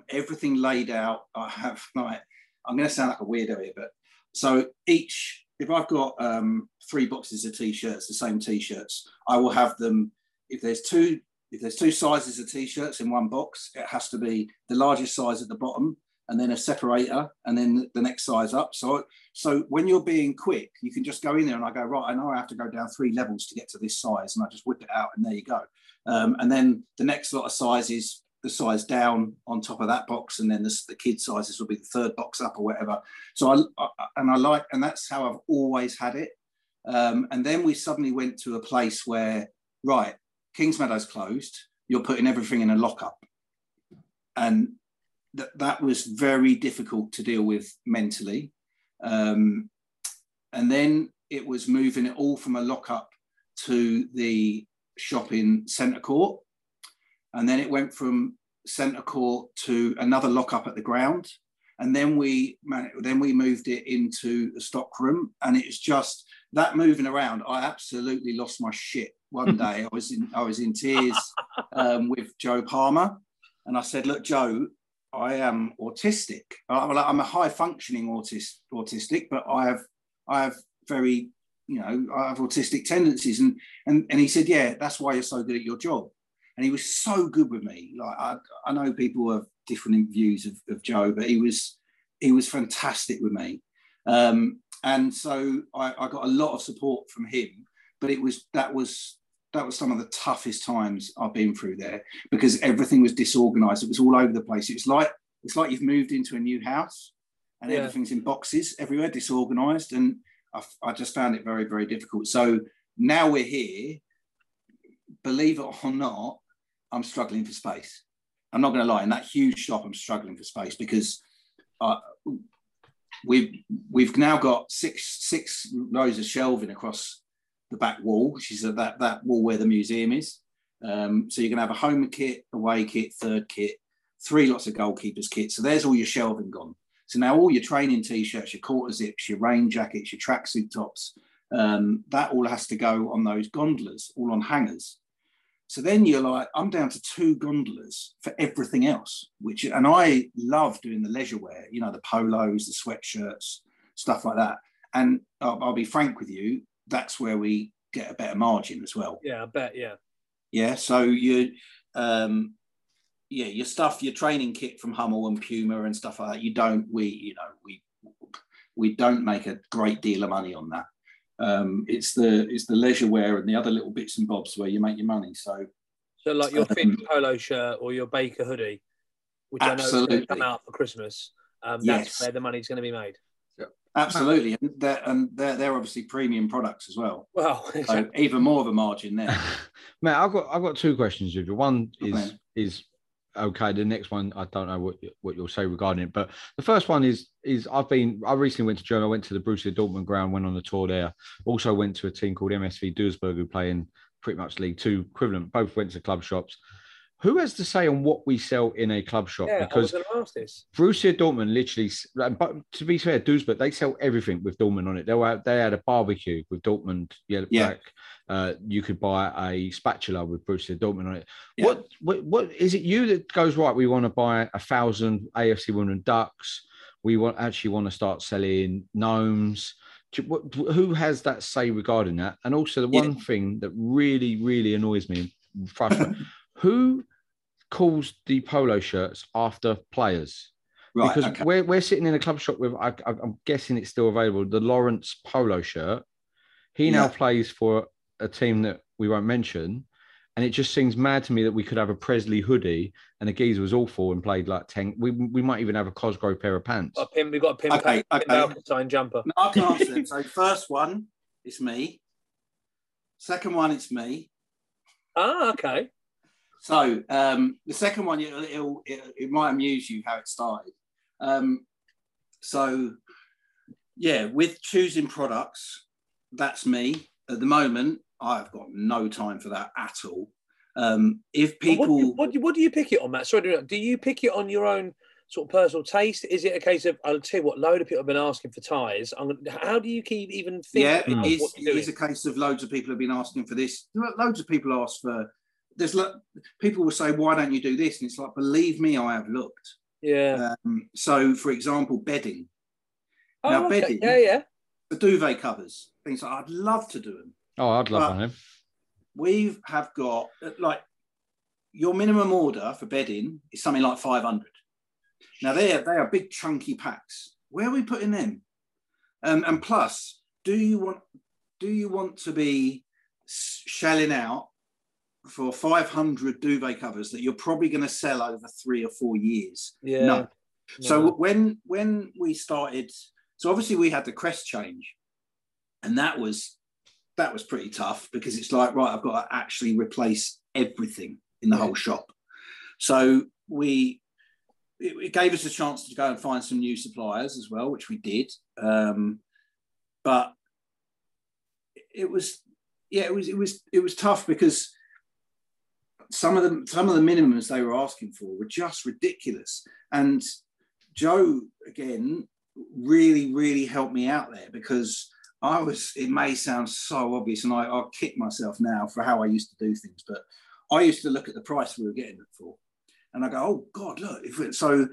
everything laid out. I have, like, I'm going to sound like a weirdo here, but so each, if I've got um, three boxes of T-shirts, the same T-shirts, I will have them. If there's two, if there's two sizes of T-shirts in one box, it has to be the largest size at the bottom, and then a separator, and then the next size up. So, so when you're being quick, you can just go in there and I go, right, I know I have to go down three levels to get to this size, and I just whip it out, and there you go. Um, and then the next lot of sizes, the size down on top of that box, and then this, the kid sizes will be the third box up or whatever. So I, I and I like, and that's how I've always had it. Um, and then we suddenly went to a place where, right, Kings Meadow's closed, you're putting everything in a lockup. And th that was very difficult to deal with mentally. Um, and then it was moving it all from a lockup to the shop in Centre Court. And then it went from Centre Court to another lockup at the ground. And then we, man, then we moved it into the stock room. And it was just that moving around, I absolutely lost my shit. One day I was in I was in tears um, with Joe Palmer, and I said, "Look, Joe, I am autistic. I'm a high functioning autist, autistic, but I have I have very you know I have autistic tendencies." And and and he said, "Yeah, that's why you're so good at your job." And he was so good with me. Like I I know people have different views of, of Joe, but he was he was fantastic with me, um, and so I, I got a lot of support from him. But it was that was. That was some of the toughest times I've been through there because everything was disorganized. It was all over the place. It's like it's like you've moved into a new house and yeah. everything's in boxes everywhere, disorganized. And I, I just found it very, very difficult. So now we're here, believe it or not, I'm struggling for space. I'm not going to lie. In that huge shop, I'm struggling for space because uh, we've, we've now got six, six rows of shelving across the back wall, which is that, that wall where the museum is. Um, so you're going to have a home kit, away kit, third kit, three lots of goalkeepers kit. So there's all your shelving gone. So now all your training T-shirts, your quarter zips, your rain jackets, your tracksuit tops, um, that all has to go on those gondolas, all on hangers. So then you're like, I'm down to two gondolas for everything else, which, and I love doing the leisure wear, you know, the polos, the sweatshirts, stuff like that. And I'll, I'll be frank with you, that's where we get a better margin as well. Yeah, I bet, yeah. Yeah, so you, um, yeah, your stuff, your training kit from Hummel and Puma and stuff like that, you don't, we, you know, we we don't make a great deal of money on that. Um, it's the it's the leisure wear and the other little bits and bobs where you make your money, so. So like your um, Finch polo shirt or your Baker hoodie, which absolutely. I know is going to come out for Christmas, um, that's yes. where the money's going to be made. Absolutely, and they're, and they're they're obviously premium products as well. Well, so even more of a margin there. Matt, I've got I've got two questions. If one is okay. is okay, the next one I don't know what what you'll say regarding it. But the first one is is I've been I recently went to Germany. I went to the Borussia Dortmund ground, went on a tour there. Also went to a team called M S V Duisburg who play in pretty much League Two equivalent. Both went to club shops. who has to say on what we sell in a club shop? Yeah, because I was gonna ask this. Borussia Dortmund literally, but to be fair, Duisburg, they sell everything with Dortmund on it. They were, they had a barbecue with Dortmund yellow yeah. black. Uh, you could buy a spatula with Borussia Dortmund on it. Yeah. What, what what is it? You that goes right? We want to buy a thousand A F C Wimbledon ducks. We want actually want to start selling gnomes. Who has that say regarding that? And also the one yeah. thing that really, really annoys me, frustrates me, who calls the polo shirts after players? Right, because okay. we're we're sitting in a club shop with, I, I, I'm guessing it's still available, the Lawrence polo shirt. He yeah. now plays for a team that we won't mention. And it just seems mad to me that we could have a Presley hoodie and a geezer was awful and played like ten. We we might even have a Cosgrove pair of pants. We've got a pin, we've got a pin okay, pack, okay. Pin jumper. No, I can answer them. So first one, it's me. Second one, it's me. Ah, okay. So um, the second one, it'll, it'll, it'll, it might amuse you how it started. Um, so, yeah, with choosing products, that's me. At the moment, I've got no time for that at all. Um, if people... What do, you, what, do you, what do you pick it on, Matt? Sorry, do you pick it on your own sort of personal taste? Is it a case of, I'll tell you what, load of people have been asking for ties. I'm gonna, how do you keep even thinking yeah, about it is, what you're doing? It is a case of loads of people have been asking for this. Loads of people ask for... There's lo- People will say, why don't you do this? And it's like, believe me, I have looked. Yeah. Um, so, for example, bedding. Oh, now, okay. bedding... Yeah, yeah. The duvet covers. Things like, I'd love to do them. Oh, I'd love him. We have got, like, your minimum order for bedding is something like five hundred. Now, they are, they are big, chunky packs. Where are we putting them? Um, and plus, do you want do you want to be shelling out for five hundred duvet covers that you're probably going to sell over three or four years? Yeah. No. no. So when when we started, so obviously we had the crest change, and that was... That was pretty tough because it's like, right, I've got to actually replace everything in the yeah. whole shop. So we, it, it gave us a chance to go and find some new suppliers as well, which we did. Um, but it was, yeah, it was, it was, it was tough because some of the, some of the minimums they were asking for were just ridiculous. And Joe, again, really, really helped me out there because I was, it may sound so obvious, and I, I'll kick myself now for how I used to do things, but I used to look at the price we were getting it for, and I go, oh, God, look, if we, so,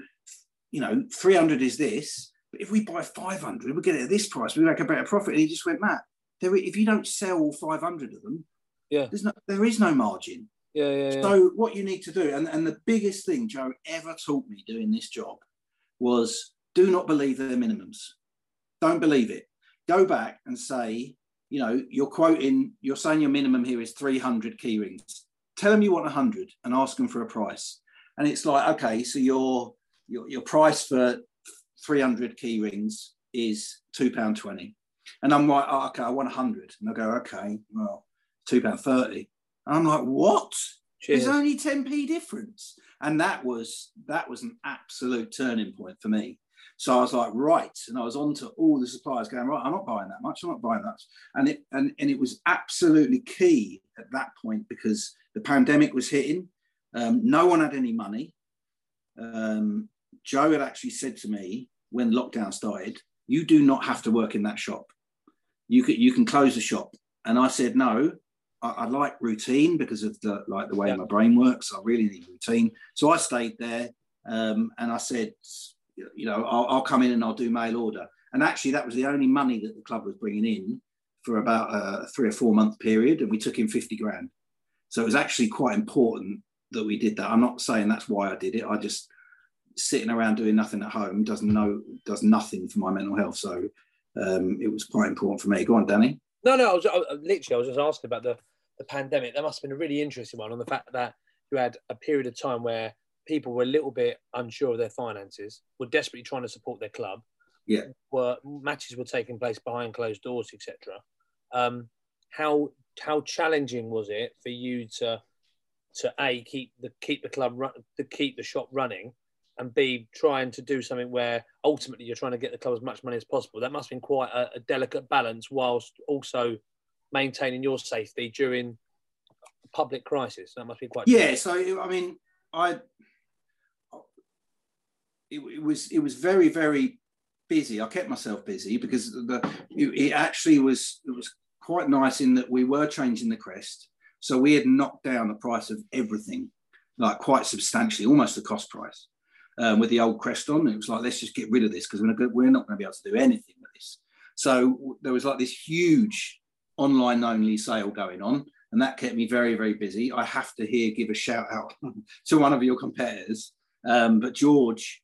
you know, three hundred is this, but if we buy five hundred, we get it at this price, we make a better profit. And he just went, Matt, there, if you don't sell five hundred of them, yeah, there's no, there is no margin. Yeah, yeah, yeah. So what you need to do, and, and the biggest thing Joe ever taught me doing this job was do not believe their minimums. Don't believe it. Go back and say, you know, you're quoting, you're saying your minimum here is three hundred key rings. Tell them you want one hundred and ask them for a price. And it's like, okay, so your your, your price for three hundred key rings is two pounds twenty. And I'm like, oh, okay, I want one hundred. And I go, okay, well, two pounds thirty. And I'm like, what? Cheers. There's only ten p difference. And that was that was an absolute turning point for me. So I was like, right, and I was on to all the suppliers going, right, I'm not buying that much, I'm not buying that. And it and, and it was absolutely key at that point because the pandemic was hitting. Um, no one had any money. Um, Joe had actually said to me when lockdown started, you do not have to work in that shop. You can, you can close the shop. And I said, no, I, I like routine because of the, like, the way yeah. my brain works. I really need routine. So I stayed there um, and I said... you know, I'll, I'll come in and I'll do mail order. And actually, that was the only money that the club was bringing in for about a three or four month period. And we took in fifty grand. So it was actually quite important that we did that. I'm not saying that's why I did it. I just sitting around doing nothing at home doesn't know, does nothing for my mental health. So um, it was quite important for me. Go on, Danny. No, no, I was I, literally, I was just asking about the, the pandemic. That must have been a really interesting one on the fact that you had a period of time where people were a little bit unsure of their finances, were desperately trying to support their club. Yeah, were matches were taking place behind closed doors, et cetera. Um, how how challenging was it for you to to a keep the keep the club run, to keep the shop running, and b trying to do something where ultimately you're trying to get the club as much money as possible? That must have been quite a, a delicate balance, whilst also maintaining your safety during public crisis. That must be quite. Yeah. Difficult. So I mean, I it, it was it was very very busy. I kept myself busy because the it actually was it was quite nice in that we were changing the crest, so we had knocked down the price of everything, like quite substantially, almost the cost price. Um, with the old crest on, it was like, let's just get rid of this because we're, we're not going to be able to do anything with this. So there was like this huge online only sale going on, and that kept me very, very busy. I have to here give a shout out to one of your competitors, um, but George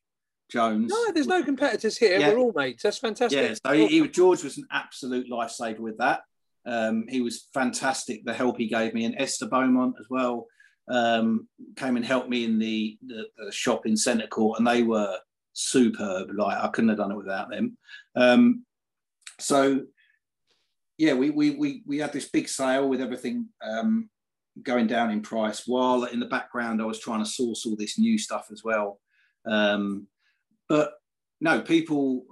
Jones. No, there's no competitors here. Yeah. We're all mates. That's fantastic. Yeah, so he, he, George was an absolute lifesaver with that. Um, he was fantastic, the help he gave me, and Esther Beaumont as well. Um, came and helped me in the, the, the shop in Centre Court, and they were superb. Like, I couldn't have done it without them. Um, so yeah, we, we we we had this big sale with everything um, going down in price, while in the background I was trying to source all this new stuff as well. Um, but no, people,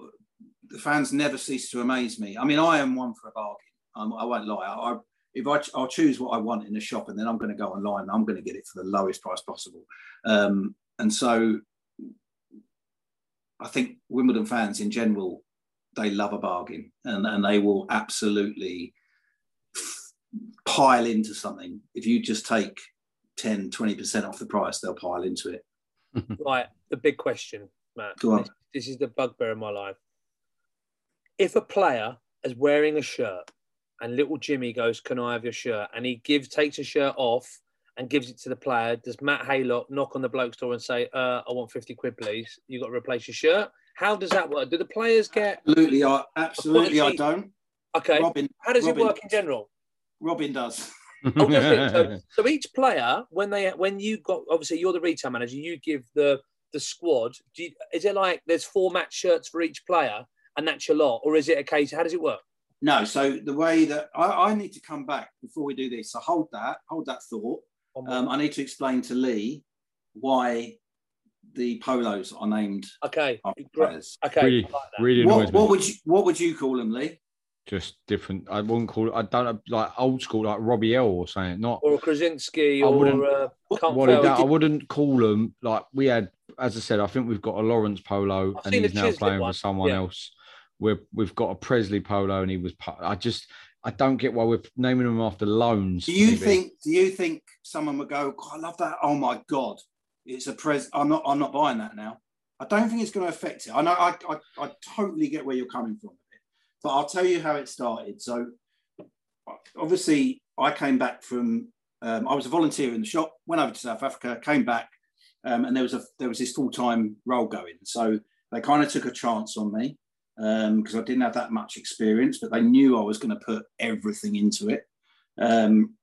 the fans never cease to amaze me. I mean, I am one for a bargain. I'm, I won't lie. I, I, If I, I'll choose what I want in the shop, and then I'm going to go online and I'm going to get it for the lowest price possible. Um, and so I think Wimbledon fans in general, they love a bargain, and, and they will absolutely pile into something. If you just take ten, twenty percent off the price, they'll pile into it. Right. The big question, Matt. Go on. This, this is the bugbear of my life. If a player is wearing a shirt, and little Jimmy goes, "Can I have your shirt?" and he gives takes a shirt off and gives it to the player, does Matt Haylock knock on the bloke's door and say, uh, "I want fifty quid, please. You got to replace your shirt"? How does that work? Do the players get? Absolutely, I absolutely I don't. Okay, Robin, how does Robin, it work in general? Robin does. Oh, so, so each player, when they when you got obviously you're the retail manager, you give the the squad. Do you, is it like there's four match shirts for each player, and that's your lot, or is it a case? How does it work? No, so the way that I, I need to come back before we do this. So hold that, hold that thought. Um, I need to explain to Lee why the polos are named. Okay, players. Okay. Really, like really what, what would you what would you call them, Lee? Just different. I wouldn't call it. I don't like old school, like Robbie L or something. Not or a Krasinski I or a. Uh, I wouldn't call them like we had. As I said, I think we've got a Lawrence polo, I've and he's now Chislett playing one. For someone yeah. else. We're, we've got a Presley polo, and he was. I just, I don't get why we're naming them after loans. Do you maybe. think? Do you think someone would go, "Oh, I love that. Oh my god, it's a Pres. I'm not. I'm not buying that now." I don't think it's going to affect it. I know. I, I, I totally get where you're coming from, but I'll tell you how it started. So, obviously, I came back from. Um, I was a volunteer in the shop. Went over to South Africa. Came back, um, and there was a there was this full time role going. So they kind of took a chance on me. Because um, I didn't have that much experience, but they knew I was going to put everything into it. Um,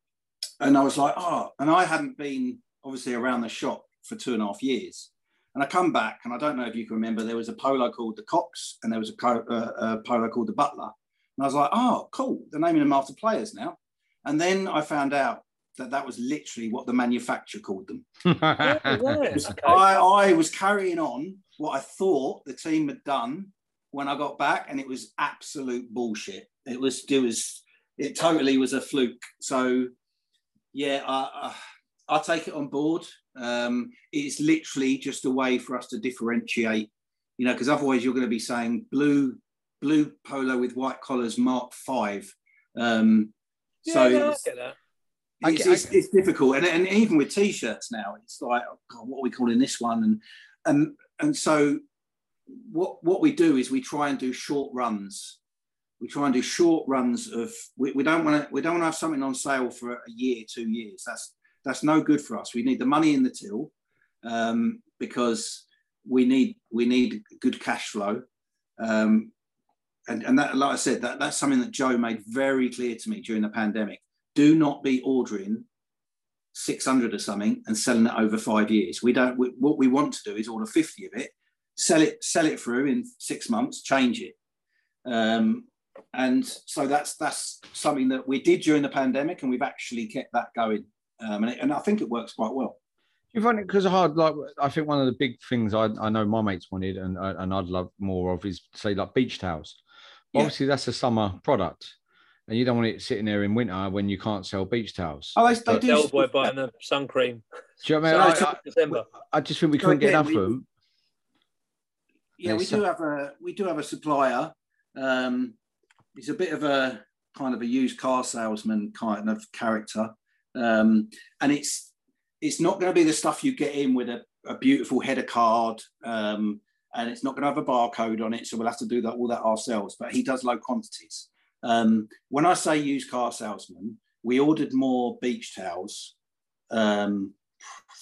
and I was like, oh, and I hadn't been obviously around the shop for two and a half years. And I come back, and I don't know if you can remember, there was a polo called the Cox, and there was a, uh, a polo called the Butler. And I was like, oh, cool, they're naming them after players now. And then I found out that that was literally what the manufacturer called them. Yeah, it was. Okay. I, I was carrying on what I thought the team had done when I got back, and it was absolute bullshit. It was, it was, it totally was a fluke. So, yeah, I, I, I take it on board. Um, it's literally just a way for us to differentiate, you know, because otherwise you're going to be saying blue, blue polo with white collars, Mark Five. Um, yeah, so no, it's, I get that. I get, it's, I get. It's difficult, and and even with t-shirts now, it's like, oh God, what are we calling this one? And and and so. What what we do is we try and do short runs. We try and do short runs of we, we don't want to we don't want to have something on sale for a year, two years. That's that's no good for us. We need the money in the till um, because we need we need good cash flow. Um, and and that, like I said, that that's something that Joe made very clear to me during the pandemic. Do not be ordering six hundred or something and selling it over five years. We don't. We, what we want to do is order fifty of it. Sell it, sell it through in six months. Change it, um, and so that's that's something that we did during the pandemic, and we've actually kept that going, um, and, it, and I think it works quite well. You find it because hard, like I think one of the big things I, I know my mates wanted, and and I'd love more of, is say like beach towels. Yeah. Obviously, that's a summer product. And you don't want it sitting there in winter when you can't sell beach towels. Oh, they, they but do. The old boy buying the sun cream. Do you know what I mean? So I, I, December. I just think we so couldn't again, get enough we, of them. Yeah, There's we do some... have a we do have a supplier. Um, he's a bit of a kind of a used car salesman kind of character, um, and it's it's not going to be the stuff you get in with a, a beautiful header card. Um, and it's not going to have a barcode on it, so we'll have to do that all that ourselves. But he does low quantities. Um, when I say used car salesman, we ordered more beach towels um,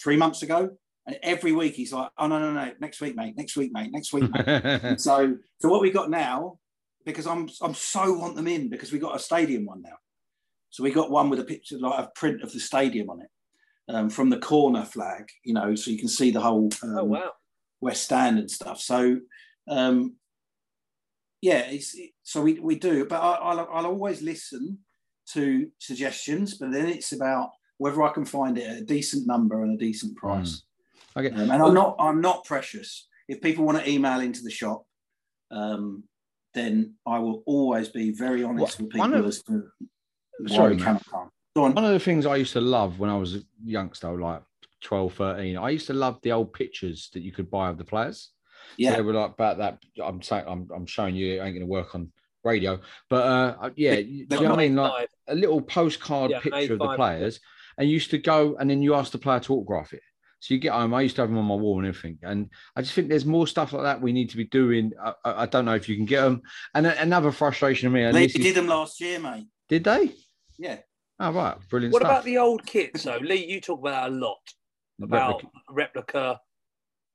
three months ago, and every week he's like, "Oh no, no, no, next week, mate, next week, mate, next week, mate." so, so what we got now, because I'm I'm so want them in because we got a stadium one now, so we got one with a picture like a print of the stadium on it um, from the corner flag, you know, so you can see the whole. Um, oh wow. West Stand and stuff. So, um, yeah, it's, it, so we, we do. But I, I'll, I'll always listen to suggestions, but then it's about whether I can find it at a decent number and a decent price. Mm. Okay. Um, and I'm not I'm not precious. If people want to email into the shop, um, then I will always be very honest well, with people. Of, as to sorry, we can come. Go on. One of the things I used to love when I was a youngster, like, twelve, thirteen. I used to love the old pictures that you could buy of the players. Yeah, so they were like about that. I'm saying, I'm, I'm showing you. It ain't going to work on radio, but uh, yeah, you know what I mean, like a little postcard yeah, picture of the players. And you used to go, and then you asked the player to autograph it. So you get home. I used to have them on my wall and everything. And I just think there's more stuff like that we need to be doing. I, I, I don't know if you can get them. And another frustration of me. They did is, them last year, mate. Did they? Yeah. Oh right, brilliant. What stuff. About the old kits though, Lee? You talk about that a lot. About replica. replica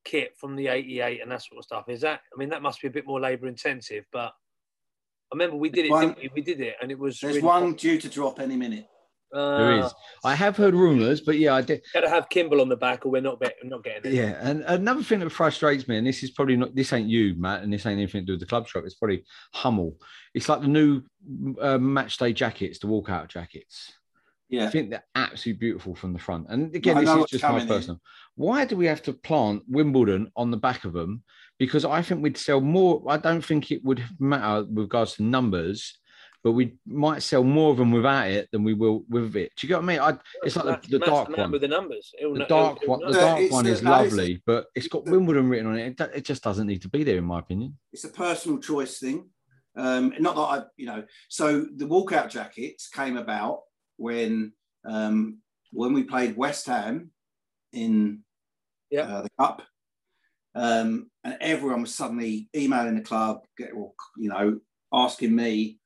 kit from the eighty-eight and that sort of stuff. Is that, I mean, that must be a bit more labour intensive, but I remember we did it, one, didn't we? We did it and it was... There's really one fun. Due to drop any minute. Uh, there is. I have heard rumours, but yeah, I did. Got to have Kimball on the back or we're not, be, not getting it. Yeah, and another thing that frustrates me, and this is probably not, this ain't you, Matt, and this ain't anything to do with the club shop, it's probably Hummel. It's like the new uh, match day jackets, the walkout jackets. Yeah. I think they're absolutely beautiful from the front. And again, this is just my personal. Why do we have to plant Wimbledon on the back of them? Because I think we'd sell more. I don't think it would matter with regards to numbers, but we might sell more of them without it than we will with it. Do you get what I mean? I, it's like the, the dark one. With the numbers. The dark one, the dark one is lovely, but it's got Wimbledon written on it. It just doesn't need to be there, in my opinion. It's a personal choice thing. Um, not that I, you know, so the walkout jackets came about when um, when we played West Ham in yep. uh, the Cup, um, and everyone was suddenly emailing the club, get, you know, asking me,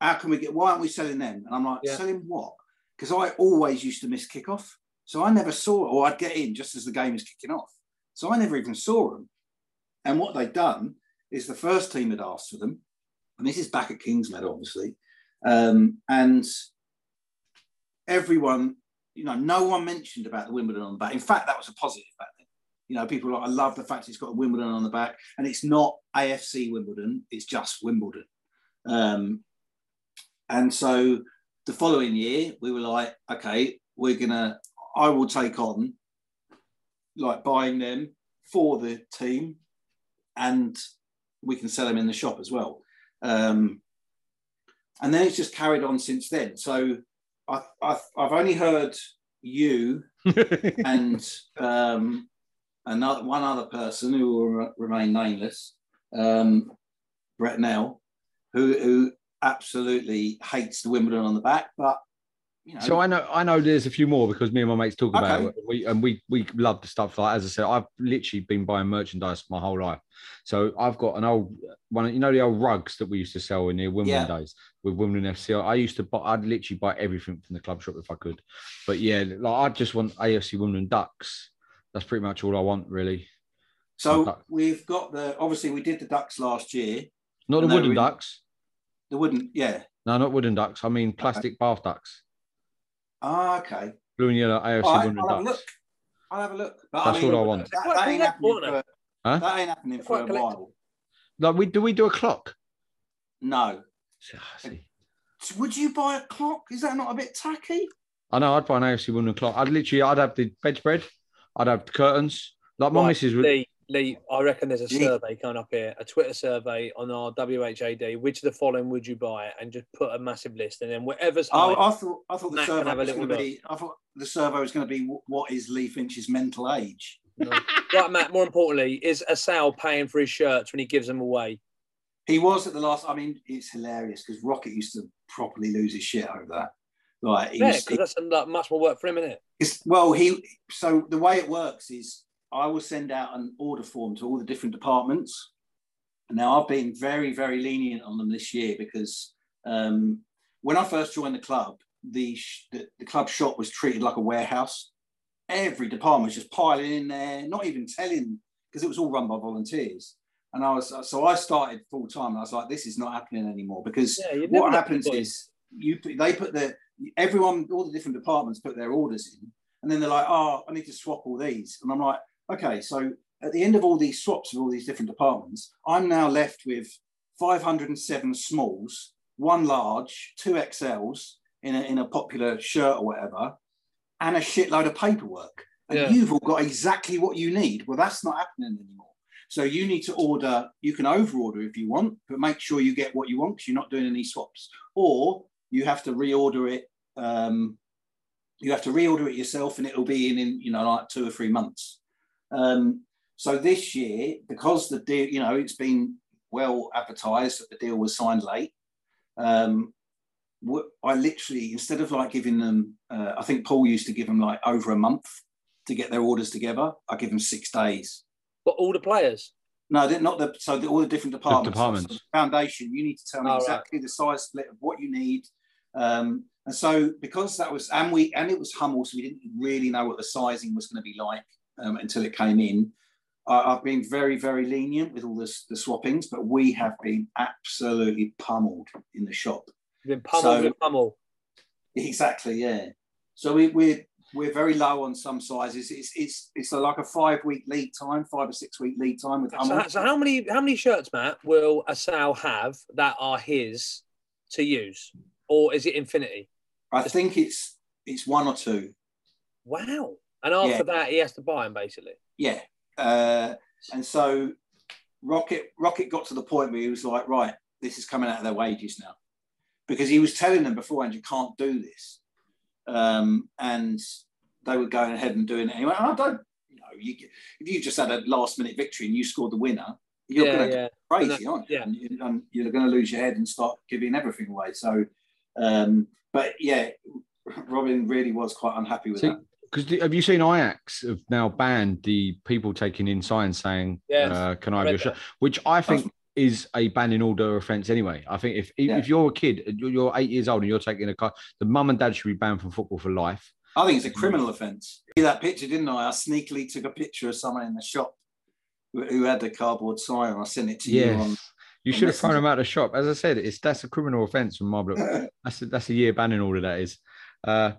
how can we get, why aren't we selling them? And I'm like, yeah. selling what? Because I always used to miss kickoff. So I never saw it, or I'd get in just as the game is kicking off. So I never even saw them. And what they'd done is the first team had asked for them, and this is back at Kingsmead, obviously, um, and... Everyone, you know, no one mentioned about the Wimbledon on the back. In fact, that was a positive back then. You know, people were like, I love the fact it's got a Wimbledon on the back, and it's not A F C Wimbledon, it's just Wimbledon. Um, and so the following year, we were like, okay, we're gonna, I will take on like buying them for the team, and we can sell them in the shop as well. Um, and then it's just carried on since then. So I, I've, I've only heard you and um, another one other person who will re remain nameless, um, Brett Nell, who, who absolutely hates the Wimbledon on the back. But you know, so I know I know there's a few more because me and my mates talk about okay. it, and we, and we we love the stuff. Like as I said, I've literally been buying merchandise my whole life. So I've got an old one, you know, the old rugs that we used to sell in the Wimbledon yeah. days with Wimbledon F C. I used to buy, I'd literally buy everything from the club shop if I could. But yeah, like I just want A F C Wimbledon Ducks. That's pretty much all I want, really. So we've got the, obviously we did the Ducks last year. Not the wooden ducks. The wooden, yeah. No, not wooden ducks. I mean plastic okay. bath ducks. Ah, okay. Blue and yellow A F C right, Wimbledon Ducks. I'll have a look. I'll have a look. But that's I mean, all I want. That, that ain't happening. Huh? That ain't happening for a while. Like we do, we do a clock. No. Would you buy a clock? Is that not a bit tacky? I know. I'd buy an A F C Wimbledon clock. I'd literally, I'd have the bedspread. I'd have the curtains. Like my right, missus would. Lee, I reckon there's a survey coming up here, a Twitter survey on our W H A D. Which of the following would you buy? And just put a massive list, and then whatever's. Oh, I thought I thought the survey was going to be. I thought the survey was going to be what is Lee Finch's mental age? No. Right, Matt. More importantly, is a Sal paying for his shirts when he gives them away? He was at the last. I mean, it's hilarious because Rocket used to properly lose his shit over that. Like, yeah, because that's like, much more work for him, isn't it? It's, well, he. So the way it works is. I will send out an order form to all the different departments. Now, I've been very, very lenient on them this year because um, when I first joined the club, the, sh the the club shop was treated like a warehouse. Every department was just piling in there, not even telling, because it was all run by volunteers. And I was so I started full time. And I was like, this is not happening anymore because yeah, what happens is you they put the everyone, all the different departments put their orders in, and then they're like, oh, I need to swap all these, and I'm like. Okay, so at the end of all these swaps of all these different departments, I'm now left with five hundred and seven smalls, one large, two X Ls in a, in a popular shirt or whatever, and a shitload of paperwork. And yeah. You've all got exactly what you need. Well, that's not happening anymore. So you need to order, you can overorder if you want, but make sure you get what you want because you're not doing any swaps. Or you have to reorder it, um, you have to reorder it yourself and it'll be in, in you know, like two or three months. Um, so this year, because the deal, you know, it's been well advertised that the deal was signed late. Um, I literally, instead of like giving them, uh, I think Paul used to give them like over a month to get their orders together. I give them six days. But all the players? No, they're not the, so the, all the different departments. The departments. So the foundation, you need to tell me oh, exactly right. the size split of what you need. Um, and so because that was, and we, and it was Hummel, so we didn't really know what the sizing was going to be like. Um, until it came in. I, I've been very, very lenient with all this, the swappings, but we have been absolutely pummeled in the shop. You've been pummeled so, with pummel. Exactly, yeah. So we, we're, we're very low on some sizes. It's, it's, it's like a five-week lead time, five or six-week lead time with Hummel. So, so how many how many shirts, Matt, will a Sal have that are his to use? Or is it infinity? I think it's it's one or two. Wow. And after yeah. that, he has to buy him, basically. Yeah. Uh, and so Rocket Rocket got to the point where he was like, right, this is coming out of their wages now. Because he was telling them beforehand, you can't do this. Um, and they were going ahead and doing it anyway. I don't, you know, you, if you just had a last-minute victory and you scored the winner, you're yeah, going to yeah. go crazy, that, aren't you? Yeah. And you're, and you're going to lose your head and start giving everything away. So, um, but, yeah, Robin really was quite unhappy with See? that. Because have you seen Ajax have now banned the people taking in signs saying, yes, uh, can I have your shirt? Which I think is a banning order offence anyway. I think if yeah. if you're a kid, you're eight years old and you're taking a car, the mum and dad should be banned from football for life. I think it's a criminal offence. See that picture, didn't I? I sneakily took a picture of someone in the shop who had the cardboard sign and I sent it to yes. you. On, you should have thrown them out of the shop. As I said, it's that's a criminal offence from my book. that's, a, that's a year banning order, that is. Uh,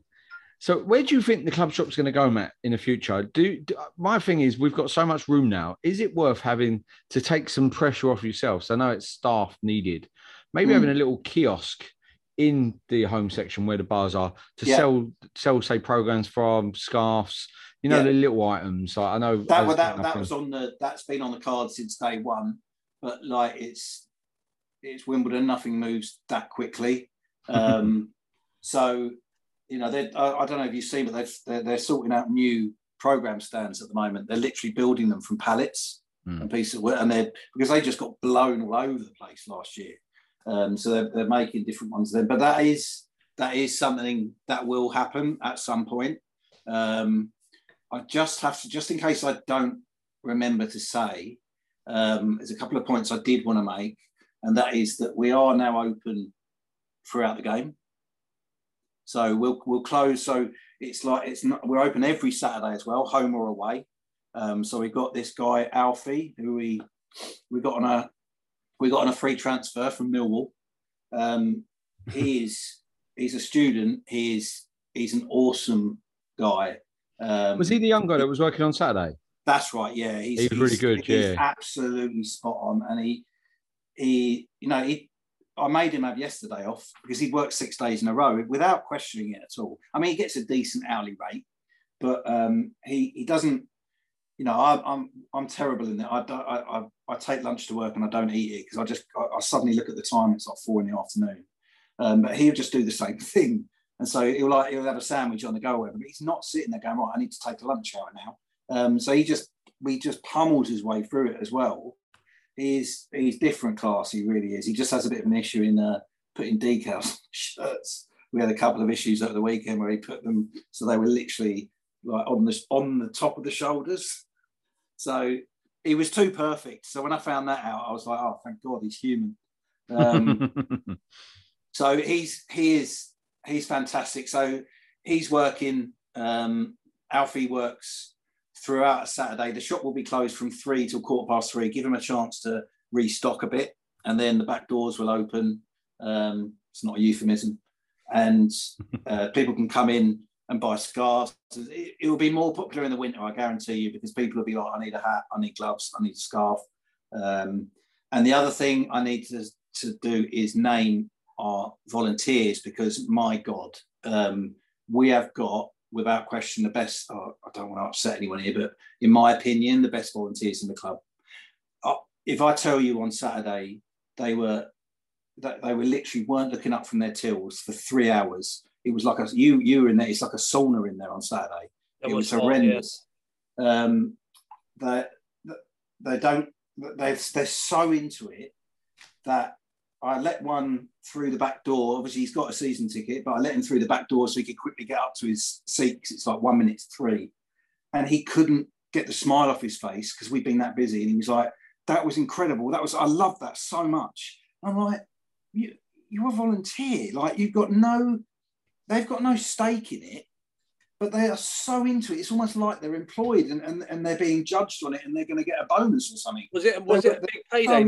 So where do you think the club shop's going to go, Matt, in the future? Do, do my thing is we've got so much room now. Is it worth having to take some pressure off yourselves? I know it's staff needed. Maybe mm. having a little kiosk in the home section where the bars are to yeah. sell, sell say, programs from scarves. You know, yeah. the little items. Like I know that, I was, that, that was on the that's been on the card since day one. But like it's it's Wimbledon. Nothing moves that quickly. Um, so. You know, I don't know if you've seen, but they've, they're, they're sorting out new program stands at the moment. They're literally building them from pallets mm. and pieces of wood, and they're because they just got blown all over the place last year. Um, so they're, they're making different ones then. But that is that is something that will happen at some point. Um, I just have to, just in case I don't remember to say, um, there's a couple of points I did want to make, and that is that we are now open throughout the game. So we'll we'll close. So it's like it's not. We're open every Saturday as well, home or away. Um, so we've got this guy Alfie, who we we got on a we got on a free transfer from Millwall. Um, he is he's a student. He's he's an awesome guy. Um, was he the young guy that was working on Saturday? That's right. Yeah, he's, he's, he's really good. He's yeah, absolutely spot on. And he he you know he. I made him have yesterday off because he'd worked six days in a row without questioning it at all. I mean, he gets a decent hourly rate, but um, he, he doesn't, you know, I, I'm I'm terrible in that. I, I I I take lunch to work and I don't eat it because I just I, I suddenly look at the time. It's like four in the afternoon. Um, but he'll just do the same thing, and so he'll like he'll have a sandwich on the go or whatever. But he's not sitting there going, right, I need to take a lunch hour now. Um, so he just we just pummeled his way through it as well. He's he's different class. He really is. He just has a bit of an issue in uh, putting decals on shirts. We had a couple of issues at the weekend where he put them so they were literally like on the on the top of the shoulders. So he was too perfect. So when I found that out, I was like, oh, thank God he's human. Um, so he's he is he's fantastic. So he's working. Um, Alfie works throughout a Saturday. The shop will be closed from three till quarter past three. Give them a chance to restock a bit, and then the back doors will open. Um, it's not a euphemism, and uh, people can come in and buy scarves. It, it will be more popular in the winter, I guarantee you, because people will be like, I need a hat, I need gloves, I need a scarf. Um, and the other thing I need to, to do is name our volunteers, because my God, um, we have got, without question, the best, oh, I don't want to upset anyone here, but in my opinion, the best volunteers in the club. Uh, if I tell you on Saturday, they were they were literally weren't looking up from their tills for three hours. It was like, a, you you were in there, it's like a sauna in there on Saturday. It, it was, was horrendous. Fun, yeah. um, they, they don't, they're, they're so into it that I let one through the back door. Obviously, he's got a season ticket, but I let him through the back door so he could quickly get up to his seat because it's like one minute to three. And he couldn't get the smile off his face because we'd been that busy. And he was like, that was incredible. That was, I love that so much. I'm like, you, you're a volunteer. Like, you've got no, they've got no stake in it, but they are so into it. It's almost like they're employed and, and, and they're being judged on it and they're going to get a bonus or something. Was it, was it a big payday?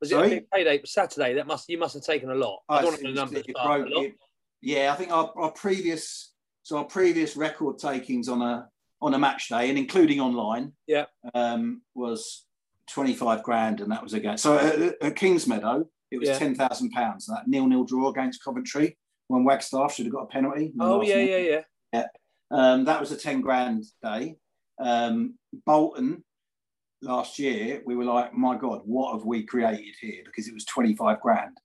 Was Sorry? it a big payday Saturday? That must you must have taken a lot. I, I don't know the numbers. It broke, a lot. It, yeah, I think our, our previous so our previous record takings on a on a match day and including online, yeah, um, was twenty five grand, and that was a game. So at, at Kings Meadow, it was yeah. ten thousand pounds. That nil nil draw against Coventry when Wagstaff should have got a penalty. Oh yeah, yeah, yeah, yeah, um, that was a ten grand day. Um, Bolton. Last year, we were like, my God, what have we created here? Because it was twenty-five grand.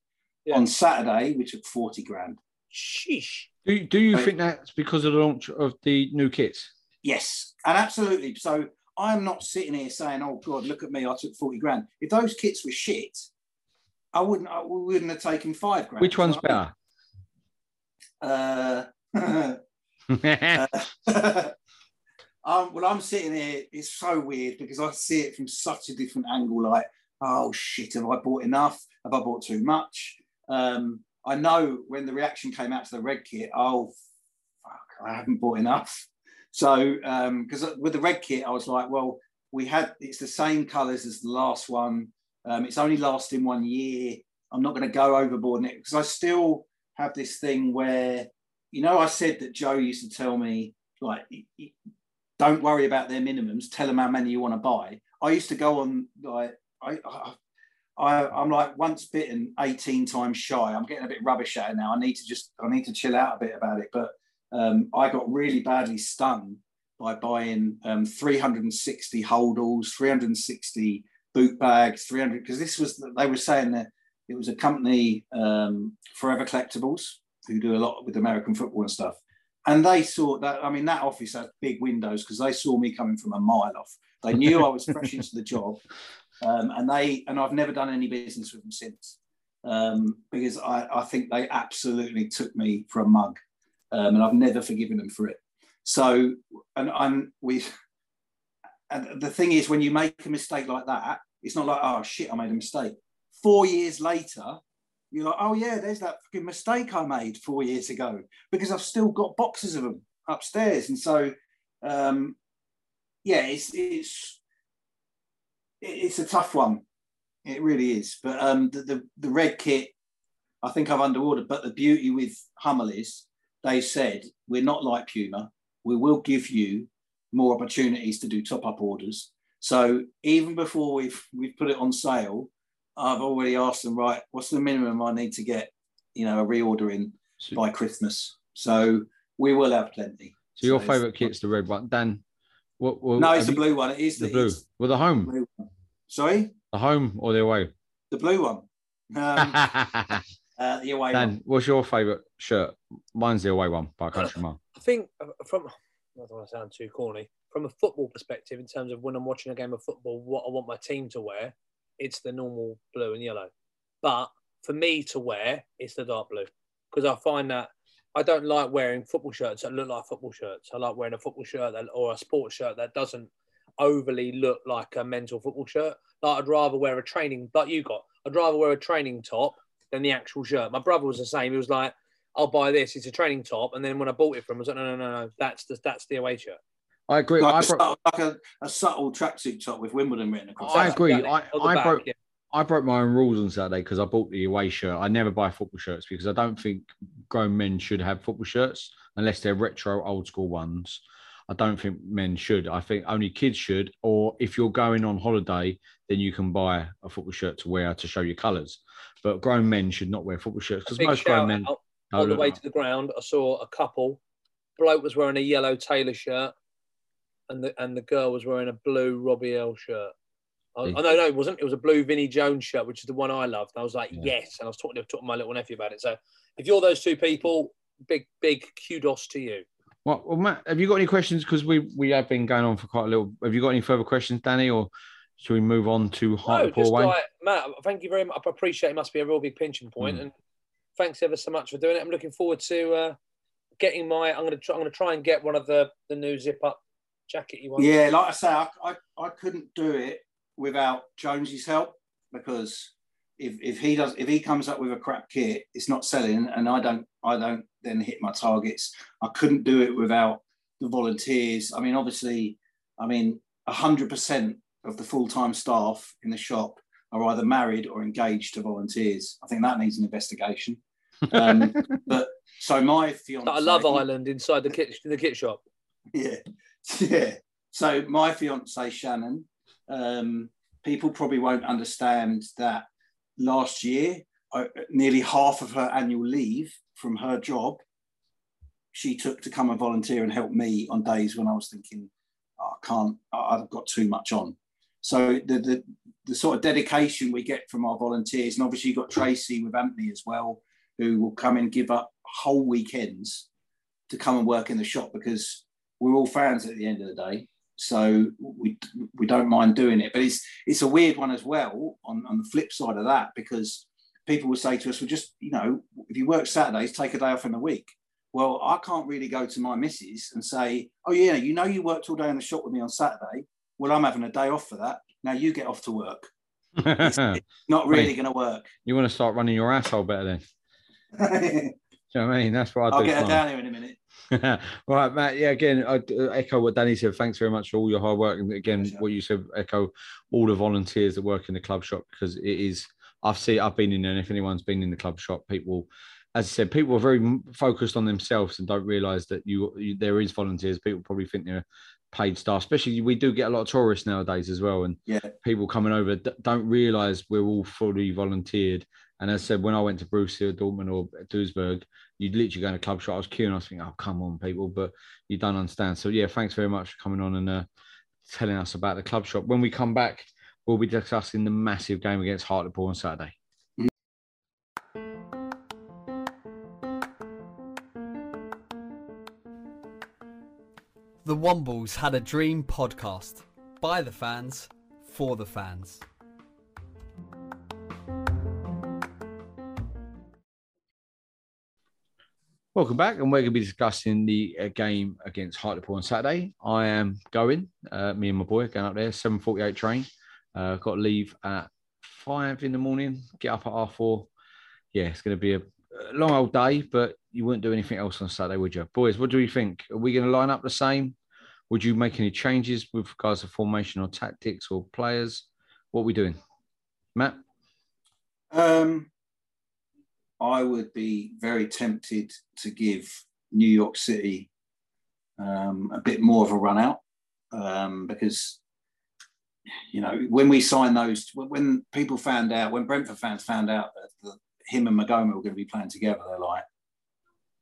Yeah. On Saturday, we took forty grand. Sheesh. Do, do you so, think that's because of the launch of the new kits? Yes, and absolutely. So I'm not sitting here saying, oh, God, look at me, I took forty grand. If those kits were shit, I wouldn't I wouldn't have taken five grand. Which one's better? Uh, uh, Um, well, I'm sitting here, it's so weird because I see it from such a different angle, like, oh, shit, have I bought enough? Have I bought too much? Um, I know when the reaction came out to the red kit, oh, fuck, I haven't bought enough. So, because um, with the red kit, I was like, well, we had, it's the same colours as the last one. Um, it's only lasting one year. I'm not going to go overboard in it because I still have this thing where, you know, I said that Joe used to tell me, like, it, don't worry about their minimums. Tell them how many you want to buy. I used to go on like I, I, I I'm like once bitten, eighteen times shy. I'm getting a bit rubbish at it now. I need to just I need to chill out a bit about it. But um, I got really badly stung by buying um, three hundred sixty holdalls, three hundred sixty boot bags, three hundred because this was they were saying that it was a company um, Forever Collectibles who do a lot with American football and stuff. And they saw that, I mean, that office had big windows because they saw me coming from a mile off. They knew I was fresh into the job. Um, and they and I've never done any business with them since um, because I, I think they absolutely took me for a mug. Um, and I've never forgiven them for it. So, and I'm, we, and the thing is, when you make a mistake like that, it's not like, oh, shit, I made a mistake. Four years later, you're like, oh, yeah, there's that fucking mistake I made four years ago because I've still got boxes of them upstairs. And so, um, yeah, it's, it's it's a tough one. It really is. But um, the, the, the red kit, I think I've underordered. But the beauty with Hummel is they said, we're not like Puma. We will give you more opportunities to do top-up orders. So even before we've, we've put it on sale, I've already asked them, right, what's the minimum I need to get, you know, a reorder in so, by Christmas? So we will have plenty. So your so favourite kit's the red one. Dan, What, what, no, it's the blue one. It is the, the blue. Well, the home. Blue one. Sorry? The home or the away? The blue one. Um, uh, the away Dan, one. What's your favourite shirt? Mine's the away one by a country mile. I think from, I don't want to sound too corny, from a football perspective, in terms of when I'm watching a game of football, what I want my team to wear, it's the normal blue and yellow. But for me to wear, it's the dark blue. Because I find that I don't like wearing football shirts that look like football shirts. I like wearing a football shirt that, or a sports shirt that doesn't overly look like a men's football shirt. Like I'd rather wear a training, like you got, I'd rather wear a training top than the actual shirt. My brother was the same. He was like, I'll buy this. It's a training top. And then when I bought it from him, I was like, no, no, no, no. That's the, that's the away shirt. I agree. Like, I a, broke... subtle, like a, a subtle tracksuit top with Wimbledon written across. I agree. Exactly. I, I, back, broke, yeah. I broke my own rules on Saturday because I bought the away shirt. I never buy football shirts because I don't think grown men should have football shirts unless they're retro, old school ones. I don't think men should. I think only kids should. Or if you're going on holiday, then you can buy a football shirt to wear to show your colours. But grown men should not wear football shirts because most grown men... Out. On the way to the ground, I saw a couple. Bloke was wearing a yellow Taylor shirt. And the, and the girl was wearing a blue Robbie L shirt. I, yeah. I no, no, it wasn't. It was a blue Vinnie Jones shirt, which is the one I loved. And I was like, yeah. yes. And I was talking to, talking to my little nephew about it. So if you're those two people, big, big kudos to you. Well, well Matt, have you got any questions? Because we, we have been going on for quite a little. Have you got any further questions, Danny? Or should we move on to Hartlepool Way? No, just like, Matt, thank you very much. I appreciate it. It must be a real big pinching point. Mm. And thanks ever so much for doing it. I'm looking forward to uh, getting my... I'm going to try, I'm going to try and get one of the, the new zip-up jacket you want. Yeah, like I say, I, I I couldn't do it without Jonesy's help, because if if he does if he comes up with a crap kit, it's not selling, and I don't I don't then hit my targets. I couldn't do it without the volunteers. I mean, obviously, I mean, a hundred percent of the full time staff in the shop are either married or engaged to volunteers. I think that needs an investigation. Um, but so my fiance, I love Ireland inside the kit the kit shop. Yeah. Yeah, so my fiance Shannon, um, people probably won't understand that last year, uh, nearly half of her annual leave from her job, she took to come and volunteer and help me on days when I was thinking, oh, I can't, I've got too much on. So the, the the sort of dedication we get from our volunteers, and obviously you've got Tracy with Anthony as well, who will come and give up whole weekends to come and work in the shop, because we're all fans at the end of the day, so we we don't mind doing it. But it's it's a weird one as well on, on the flip side of that, because people will say to us, well, just, you know, if you work Saturdays, take a day off in the week. Well, I can't really go to my missus and say, oh, yeah, you know you worked all day in the shop with me on Saturday. Well, I'm having a day off for that. Now you get off to work. It's, it's not really going to work. You want to start running your asshole better then. Do you know what I mean? That's what I do. I'll get her down here in a minute. Right, Matt. Yeah, again, I echo what Danny said. Thanks very much for all your hard work, and again, sure. what you said, echo all the volunteers that work in the club shop, because it is. I've seen, I've been in there, and if anyone's been in the club shop, people, as I said, people are very focused on themselves and don't realise that you, you there is volunteers. People probably think they're paid staff, especially we do get a lot of tourists nowadays as well, and yeah. people coming over don't realise we're all fully volunteered. And as I said, when I went to Bruce or Dortmund or Duisburg, you'd literally go in a club shop. I was queuing. I was thinking, oh, come on, people. But you don't understand. So, yeah, thanks very much for coming on and uh, telling us about the club shop. When we come back, we'll be discussing the massive game against Hartlepool on Saturday. The Wombles Had a Dream podcast. By the fans, for the fans. Welcome back, and we're going to be discussing the uh, game against Hartlepool on Saturday. I am going, uh, me and my boy, going up there, seven forty-eight train. Uh, got to leave at five in the morning, get up at half four. Yeah, it's going to be a long old day, but you wouldn't do anything else on Saturday, would you? Boys, what do we think? Are we going to line up the same? Would you make any changes with regards to formation or tactics or players? What are we doing? Matt? Um... I would be very tempted to give New York City um, a bit more of a run out, um, because, you know, when we signed those, when people found out, when Brentford fans found out that the, him and Magoma were going to be playing together, they're like,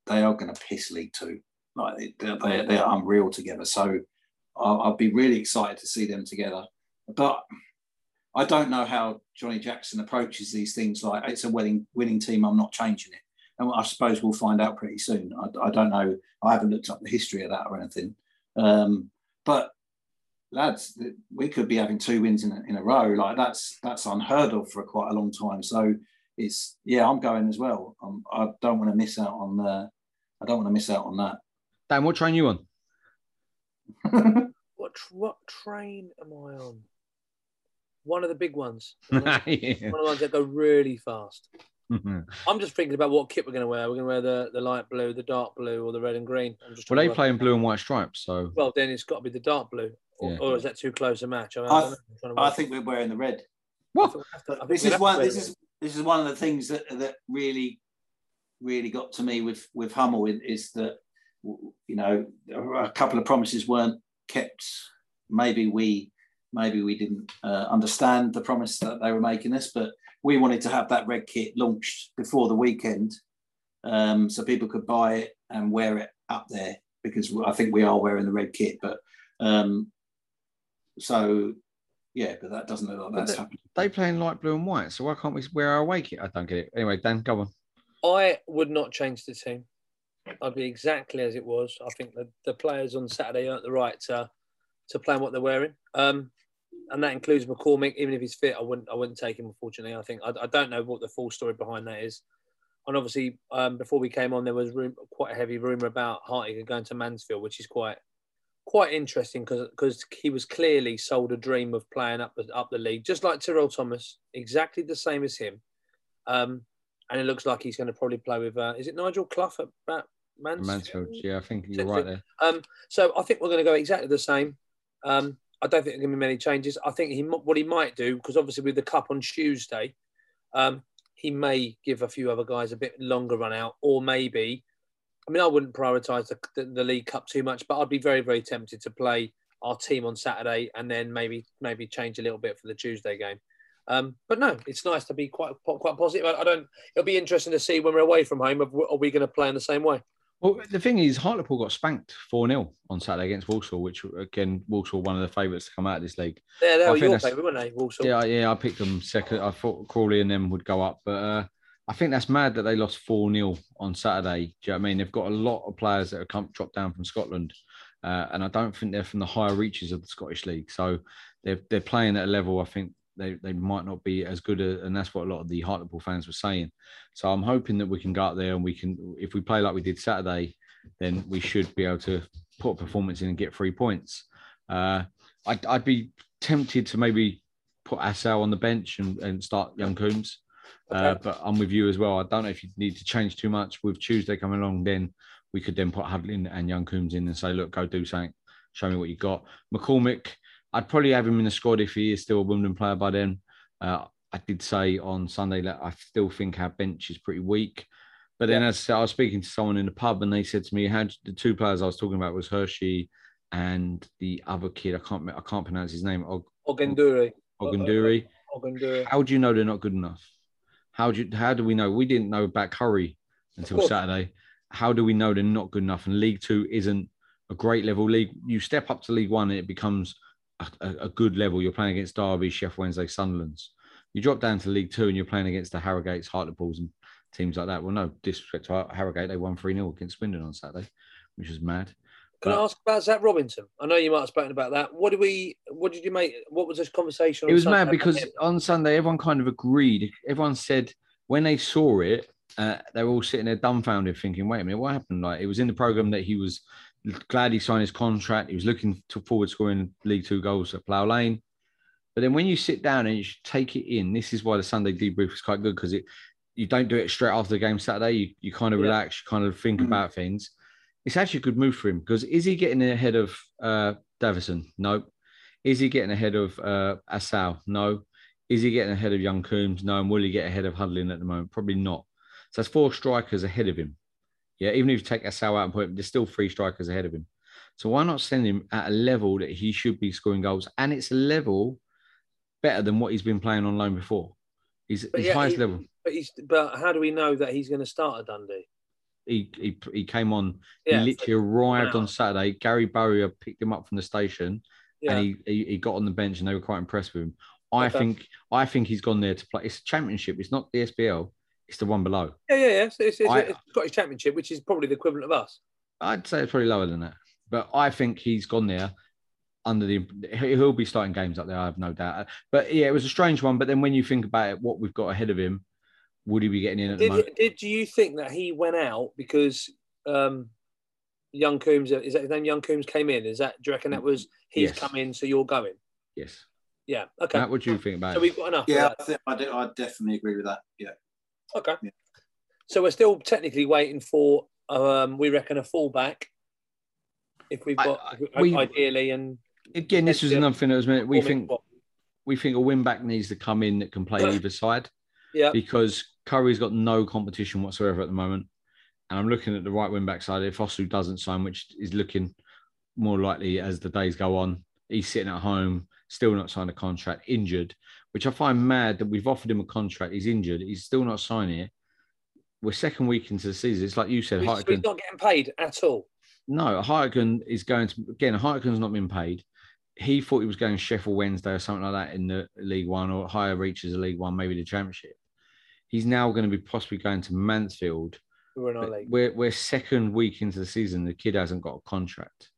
they are going to piss League Two. Like, they, they, they're unreal together. So I'd be really excited to see them together. But I don't know how Johnny Jackson approaches these things. Like, it's a winning, winning team, I'm not changing it. And I suppose we'll find out pretty soon. I, I don't know. I haven't looked up the history of that or anything. Um, but lads, we could be having two wins in a, in a row. Like, that's that's unheard of for quite a long time. So it's, yeah, I'm going as well. I'm, I don't want to miss out on uh, I don't want to miss out on that. Dan, what train are you on? what what train am I on? One of the big ones. One of the, yeah. One of the ones that go really fast. I'm just thinking about what kit we're going to wear. We're going to wear the, the light blue, the dark blue, or the red and green. I'm just well, they play in blue and white stripes, so... Well, then it's got to be the dark blue. Or, yeah. or is that too close a match? I, mean, I, I, know, I think we're wearing the red. What? To, this, is one, this, is, this is one of the things that, that really, really got to me with, with Hummel, is that, you know, a couple of promises weren't kept. Maybe we, maybe we didn't uh, understand the promise that they were making us, but we wanted to have that red kit launched before the weekend, um, so people could buy it and wear it up there, because I think we are wearing the red kit. But um, so, yeah, but that doesn't look like that's they, happening. They play in light blue and white, so why can't we wear our away kit? I don't get it. Anyway, Dan, go on. I would not change the team. I'd be exactly as it was. I think the, the players on Saturday earned the right to, to play in what they're wearing. Um, And that includes McCormick. Even if he's fit, I wouldn't. I wouldn't take him. Unfortunately, I think I, I don't know what the full story behind that is. And obviously, um, before we came on, there was room, quite a heavy rumor about Hartinger going to Mansfield, which is quite, quite interesting because because he was clearly sold a dream of playing up up the league, just like Tyrell Thomas, exactly the same as him. Um, and it looks like he's going to probably play with. Uh, is it Nigel Clough at, at Mansfield? Mansfield, yeah, I think you're right there. Um, so I think we're going to go exactly the same. Um, I don't think there are going to be many changes. I think he what he might do, because obviously with the cup on Tuesday, um, he may give a few other guys a bit longer run out, or maybe, I mean, I wouldn't prioritise the, the, the League Cup too much, but I'd be very, very tempted to play our team on Saturday and then maybe maybe change a little bit for the Tuesday game. Um, but no, it's nice to be quite quite positive. I, I don't. It'll be interesting to see when we're away from home. Are, are we going to play in the same way? Well, the thing is, Hartlepool got spanked four nil on Saturday against Walsall, which, again, Walsall, one of the favourites to come out of this league. Yeah, they were your favourite, weren't they, Walsall? Yeah, yeah, I picked them second. I thought Crawley and them would go up. But uh, I think that's mad that they lost four nil on Saturday. Do you know what I mean? They've got a lot of players that have come dropped down from Scotland. Uh, and I don't think they're from the higher reaches of the Scottish League. So they're, they're playing at a level, I think, They, they might not be as good, a, and that's what a lot of the Hartlepool fans were saying. So I'm hoping that we can go out there and we can, if we play like we did Saturday, then we should be able to put a performance in and get three points. Uh, I'd, I'd be tempted to maybe put Asau on the bench and, and start Young Coombs, okay. uh, but I'm with you as well. I don't know if you need to change too much. With Tuesday coming along, then we could then put Hudlin and Young Coombs in and say, look, go do something. Show me what you got. McCormick, I'd probably have him in the squad if he is still a Wimbledon player by then. Uh, I did say on Sunday that I still think our bench is pretty weak. But then yeah. as I was speaking to someone in the pub and they said to me, how did, the two players I was talking about was Hershey and the other kid, I can't I can't pronounce his name. Og, Ogunduri. Ogunduri. Ogunduri. How do you know they're not good enough? How do, you, how do we know? We didn't know about Curry until Saturday. How do we know they're not good enough? And League Two isn't a great level league. You step up to League One and it becomes... A, a good level. You're playing against Derby, Chef Wednesday, Sunderlands. You drop down to League Two and you're playing against the Harrogates, Hartlepools and teams like that. Well, no disrespect to Harrogate, they won three nil against Swindon on Saturday, which was mad. Can but, I ask about Zach Robinson? I know you might have spoken about that. What did we? What did you make? What was this conversation? It was Sunday mad because on Sunday everyone kind of agreed. Everyone said when they saw it, uh, they were all sitting there dumbfounded, thinking, "Wait a minute, what happened?" Like it was in the programme that he was. Glad he signed his contract. He was looking to forward scoring League Two goals at Plough Lane. But then when you sit down and you take it in, this is why the Sunday debrief is quite good because it you don't do it straight after the game Saturday. You, you kind of yeah. relax, you kind of think mm-hmm. about things. It's actually a good move for him because is he getting ahead of uh, Davison? No. Is he getting ahead of uh, Asau? No. Is he getting ahead of Young Coombs? No. And will he get ahead of Hudlin at the moment? Probably not. So that's four strikers ahead of him. Yeah, even if you take Asau out and put him, there's still three strikers ahead of him. So why not send him at a level that he should be scoring goals? And it's a level better than what he's been playing on loan before. He's his yeah, highest he, level. But, he's, but how do we know that he's going to start at Dundee? he he, he came on. Yeah, he literally like, arrived wow. on Saturday. Gary Bowyer picked him up from the station, yeah. and he, he he got on the bench, and they were quite impressed with him. I okay. think I think he's gone there to play. It's a championship. It's not the S B L. It's the one below. Yeah, yeah, yeah. So it's, it's, I, it's Scottish Championship, which is probably the equivalent of us. I'd say it's probably lower than that. But I think he's gone there under the... He'll be starting games up there, I have no doubt. But, yeah, it was a strange one. But then when you think about it, what we've got ahead of him, would he be getting in at did, the moment? Did you think that he went out because um, Young Coombs... Is that his name? Young Coombs came in. Is that... Do you reckon that was he's yes. come in, so you're going? Yes. Yeah, okay. Matt, what do you think about so it? So we've got enough. Yeah, I, think I, do, I definitely agree with that, yeah. Okay. Yeah. So we're still technically waiting for, um, we reckon, a fallback if we've got, I, I, we, ideally. And again, this is another thing that was meant. We think, we think a win-back needs to come in that can play either side. Yeah. Because Curry's got no competition whatsoever at the moment. And I'm looking at the right wing-back side. If Osu doesn't sign, which is looking more likely as the days go on, he's sitting at home, still not signed a contract, injured. Which I find mad that we've offered him a contract. He's injured. He's still not signing it. We're second week into the season. It's like you said, he's, Hartigan, he's not getting paid at all. No, Hartigan is going to again. Hartigan's not been paid. He thought he was going Sheffield Wednesday or something like that in the League One or higher reaches of League One, maybe the Championship. He's now going to be possibly going to Mansfield. We're in our league. We're we're second week into the season. The kid hasn't got a contract,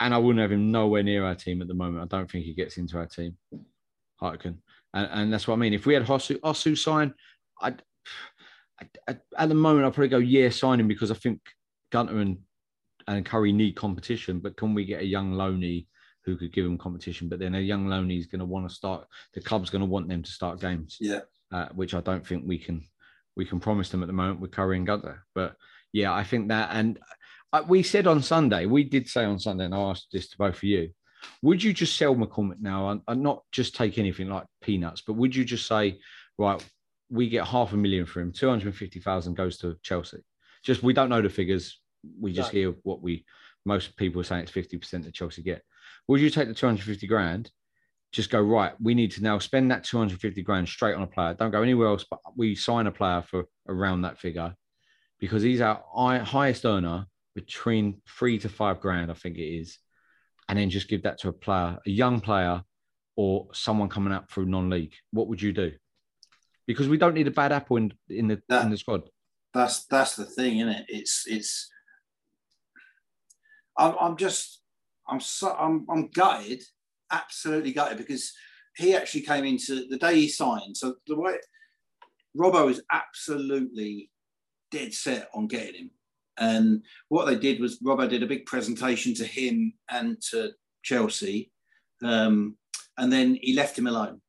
and I wouldn't have him nowhere near our team at the moment. I don't think he gets into our team. Hartigan. And, and that's what I mean. If we had Osu, Osu sign, I'd, I, I, at the moment, I'd probably go, yeah, sign him because I think Gunter and, and Curry need competition, but can we get a young loanee who could give him competition? But then a young loanee is going to want to start, the club's going to want them to start games, yeah, uh, which I don't think we can we can promise them at the moment with Curry and Gunter. But, yeah, I think that, and I, we said on Sunday, we did say on Sunday, and I asked this to both of you, would you just sell McCormick now and, and not just take anything like peanuts, but would you just say, right, we get half a million for him, two hundred fifty thousand goes to Chelsea? Just, we don't know the figures. We just no. hear what we, most people are saying it's fifty percent that Chelsea get. Would you take the two hundred fifty grand, just go, right, we need to now spend that two hundred fifty grand straight on a player. Don't go anywhere else, but we sign a player for around that figure because he's our highest earner between three to five grand, I think it is. And then just give that to a player, a young player or someone coming up through non-league. What would you do? Because we don't need a bad apple in, in, the, that, in the squad. That's that's the thing, isn't it? It's it's. I'm, I'm just I'm so I'm I'm gutted, absolutely gutted, because he actually came into the day he signed. So the way Robbo is absolutely dead set on getting him. And what they did was Robbo did a big presentation to him and to Chelsea, um, and then he left him alone.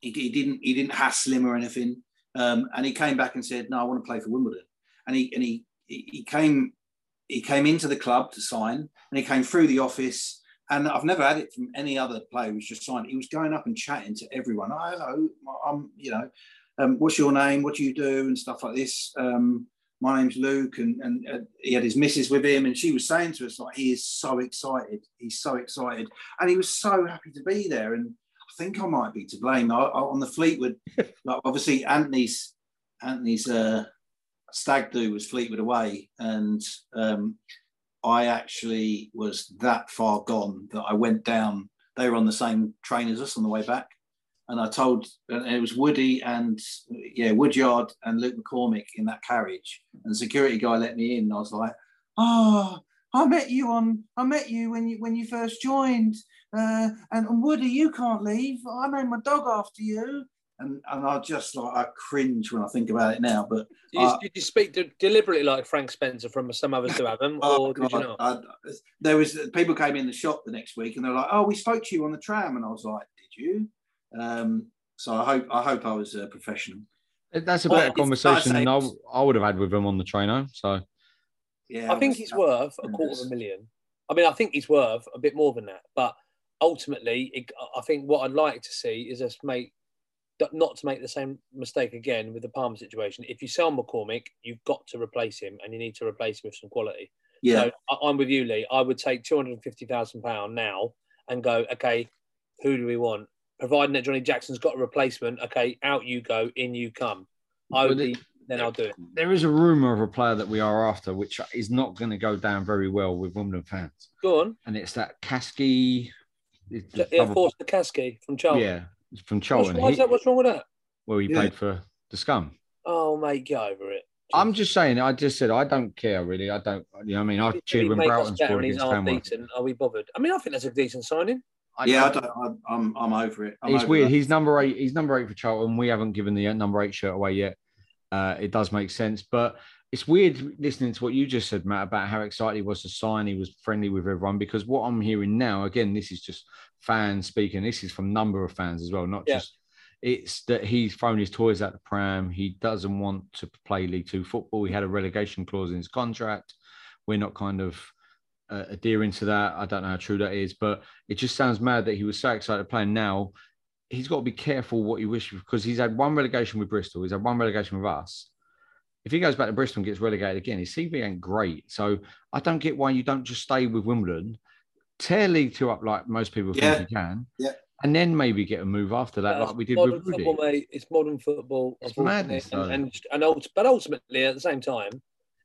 He, he didn't he didn't hassle him or anything, um, and he came back and said, "No, I want to play for Wimbledon." And he and he he came he came into the club to sign, and he came through the office. And I've never had it from any other player who's just signed. He was going up and chatting to everyone. Oh, hello, I'm you know, um, what's your name? What do you do? And stuff like this. Um, My name's Luke, and, and uh, he had his missus with him, and she was saying to us, like, he is so excited. He's so excited. And he was so happy to be there. And I think I might be to blame. I, I, on the Fleetwood, like, obviously, Anthony's Anthony's uh, stag do was Fleetwood away. And um, I actually was that far gone that I went down. They were on the same train as us on the way back. And I told, and it was Woody and, yeah, Woodyard and Luke McCormick in that carriage. And the security guy let me in. And I was like, oh, I met you on, I met you when you when you first joined. Uh, and, and Woody, you can't leave. I named my dog after you. And and I just, like, I cringe when I think about it now. But Did you, I, did you speak to, deliberately like Frank Spencer from Some Others Do Have Them? Or did you not? I, I, there was, people came in the shop the next week and they were like, oh, we spoke to you on the tram. And I was like, did you? Um, so I hope I hope I was a professional. That's a better well, conversation than I, I would have had with him on the train home. So, yeah, I think he's worth a quarter of a million. I mean, I think he's worth a bit more than that. But ultimately, it, I think what I'd like to see is us make not to make the same mistake again with the Palmer situation. If you sell McCormick, you've got to replace him, and you need to replace him with some quality. Yeah, so I, I'm with you, Lee. I would take two hundred and fifty thousand pound now and go. Okay, who do we want? Providing that Johnny Jackson's got a replacement, okay, out you go, in you come. I would be then there, I'll do it. There is a rumour of a player that we are after, which is not going to go down very well with Wimbledon fans. Go on. And it's that Kasky. The yeah, Forster Kasky from Charlton. Yeah, from Charlton. Why is that? What's wrong with that? Well, he yeah. played for the Scum. Oh, mate, get over it. I'm just saying, I just said, I don't care, really. I don't, you know what I mean? I cheered when Broughton scored against Tamworth. Are we bothered? I mean, I think that's a decent signing. I yeah, don't, I don't, I'm, I'm over it. I'm it's over weird. That. He's number eight. He's number eight for Charlton. We haven't given the number eight shirt away yet. Uh, it does make sense. But it's weird listening to what you just said, Matt, about how excited he was to sign. He was friendly with everyone, because what I'm hearing now, again, this is just fans speaking. This is from a number of fans as well, not yeah. just... It's that he's thrown his toys at the pram. He doesn't want to play League Two football. He had a relegation clause in his contract. We're not kind of uh, adhering to that. I don't know how true that is, but it just sounds mad that he was so excited playing. Now he's got to be careful what he wishes, because he's had one relegation with Bristol. He's had one relegation with us. If he goes back to Bristol and gets relegated again, his C V ain't great. So I don't get why you don't just stay with Wimbledon, tear League Two up like most people yeah. think you can. Yeah. And then maybe get a move after that, yeah, like we did with Rudy. Football, mate. It's modern football. It's madness, and, and, and But ultimately, at the same time,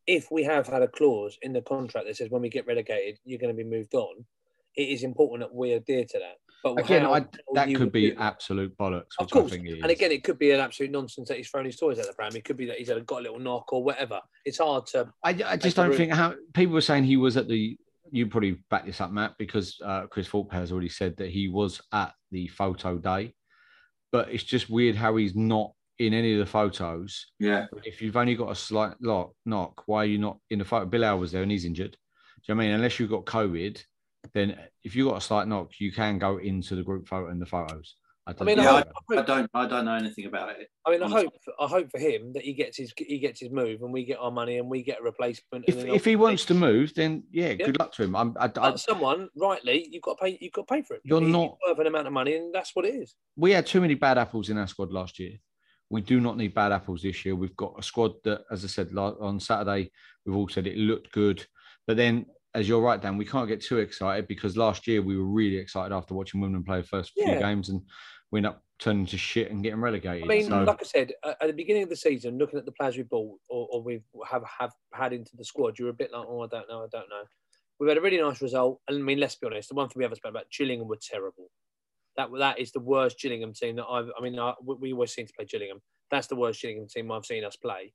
if we have had a clause in the contract that says when we get relegated, you're going to be moved on, it is important that we adhere to that. But again, I, that could be absolute bollocks, which I think it is. And again, it could be an absolute nonsense that he's thrown his toys at the pram. It could be that he's got a little knock or whatever. It's hard to... I, I just don't think... how people were saying he was at the... You probably back this up, Matt, because uh, Chris Faulkner has already said that he was at the photo day, but it's just weird how he's not in any of the photos. Yeah. If you've only got a slight lock, knock, why are you not in the photo? Bilal was there and he's injured. Do you know what I mean? Unless you've got COVID, then if you've got a slight knock, you can go into the group photo and the photos. I, I mean, yeah, I, I, I don't, I don't know anything about it. I mean, I honestly. hope, I hope for him that he gets his, he gets his move, and we get our money, and we get a replacement. If, if he wants to move, then yeah, yeah, good luck to him. I'm, I, I, someone rightly, you've got to pay, you've got to pay for it. You're he's not worth an amount of money, and that's what it is. We had too many bad apples in our squad last year. We do not need bad apples this year. We've got a squad that, as I said on Saturday, we've all said it looked good, but then. As you're right, Dan, we can't get too excited, because last year we were really excited after watching Wimbledon play the first yeah. few games, and we end up turning to shit and getting relegated. I mean, so. like I said, at the beginning of the season, looking at the players we bought or, or we have, have had into the squad, you were a bit like, oh, I don't know, I don't know. We've had a really nice result. And I mean, let's be honest, the one thing we haven't spoken about, Gillingham were terrible. That that is the worst Gillingham team that I've, I mean, I, we always seem to play Gillingham. That's the worst Gillingham team I've seen us play.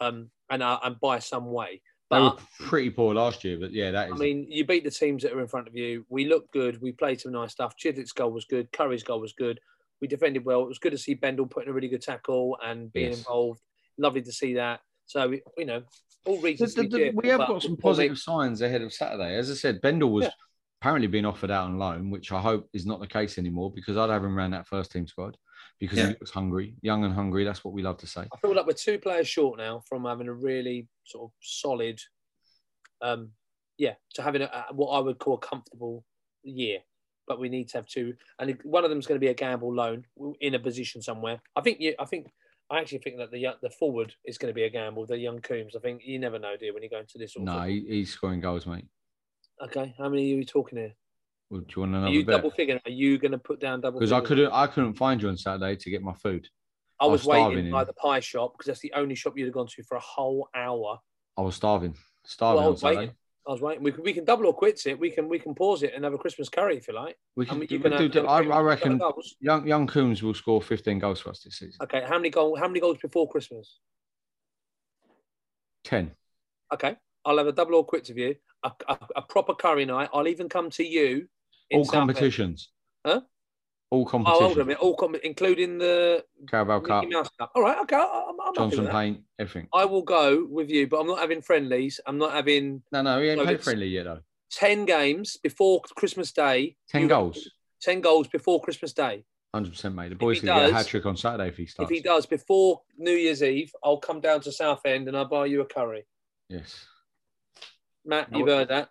Um, and, uh, and by some way. They but, were pretty poor last year, but yeah, that is... I mean, you beat the teams that are in front of you. We looked good. We played some nice stuff. Chislett's goal was good. Curry's goal was good. We defended well. It was good to see Bendel putting a really good tackle and being yes. involved. Lovely to see that. So, you know, all reasons the, the, the, we have but, got some positive we, signs ahead of Saturday. As I said, Bendel was yeah. apparently being offered out on loan, which I hope is not the case anymore, because I'd have him around that first-team squad. Because yeah. he looks hungry, young and hungry. That's what we love to say. I feel like we're two players short now from having a really sort of solid, um, yeah, to having a, a, what I would call a comfortable year. But we need to have two, and one of them is going to be a gamble loan in a position somewhere. I think you. I think I actually think that the the forward is going to be a gamble. The young Coombs. I think you never know, dear, when you go into this. Sort no, of he, he's scoring goals, mate. Okay, how many are you talking here? Well, do you want another? Are you bit? double figure? Are you going to put down double? Because I couldn't, I couldn't find you on Saturday to get my food. I was, I was waiting by the pie shop, because that's the only shop you'd have gone to for a whole hour. I was starving, starving. Well, I was on waiting. Saturday. I was waiting. We can, we can double or quits it. We can, we can pause it and have a Christmas curry if you like. We can. We do, have, do, I, I reckon young young Coombs will score fifteen goals for us this season. Okay, how many goal? How many goals before Christmas? Ten. Okay, I'll have a double or quits of you. A, a, a proper curry night. I'll even come to you. In all South competitions, America. Huh? All competitions. Oh, hold on a minute. All com- including the Carabao Cup. All right, okay. I'm, I'm Johnson Paint, everything. I will go with you, but I'm not having friendlies. I'm not having. No, no, we ain't played friendly yet though. Ten games before Christmas Day. Ten goals. Ten goals before Christmas Day. Hundred percent, mate. The boys can does, get a hat trick on Saturday if he starts. If he does before New Year's Eve, I'll come down to Southend and I'll buy you a curry. Yes. Matt, you've heard that.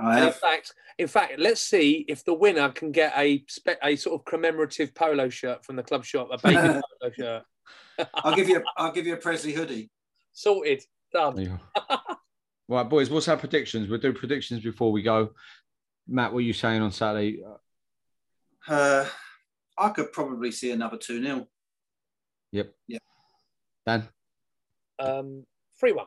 I have. In fact, in fact, let's see if the winner can get a spe- a sort of commemorative polo shirt from the club shop, a baby polo shirt. I'll give you. A, I'll give you a Presley hoodie. Sorted. Done. Yeah. Right, boys. What's our predictions? We'll do predictions before we go. Matt, what are you saying on Saturday? Uh, I could probably see another two nil. Yep. Yep. Dan. um, three one.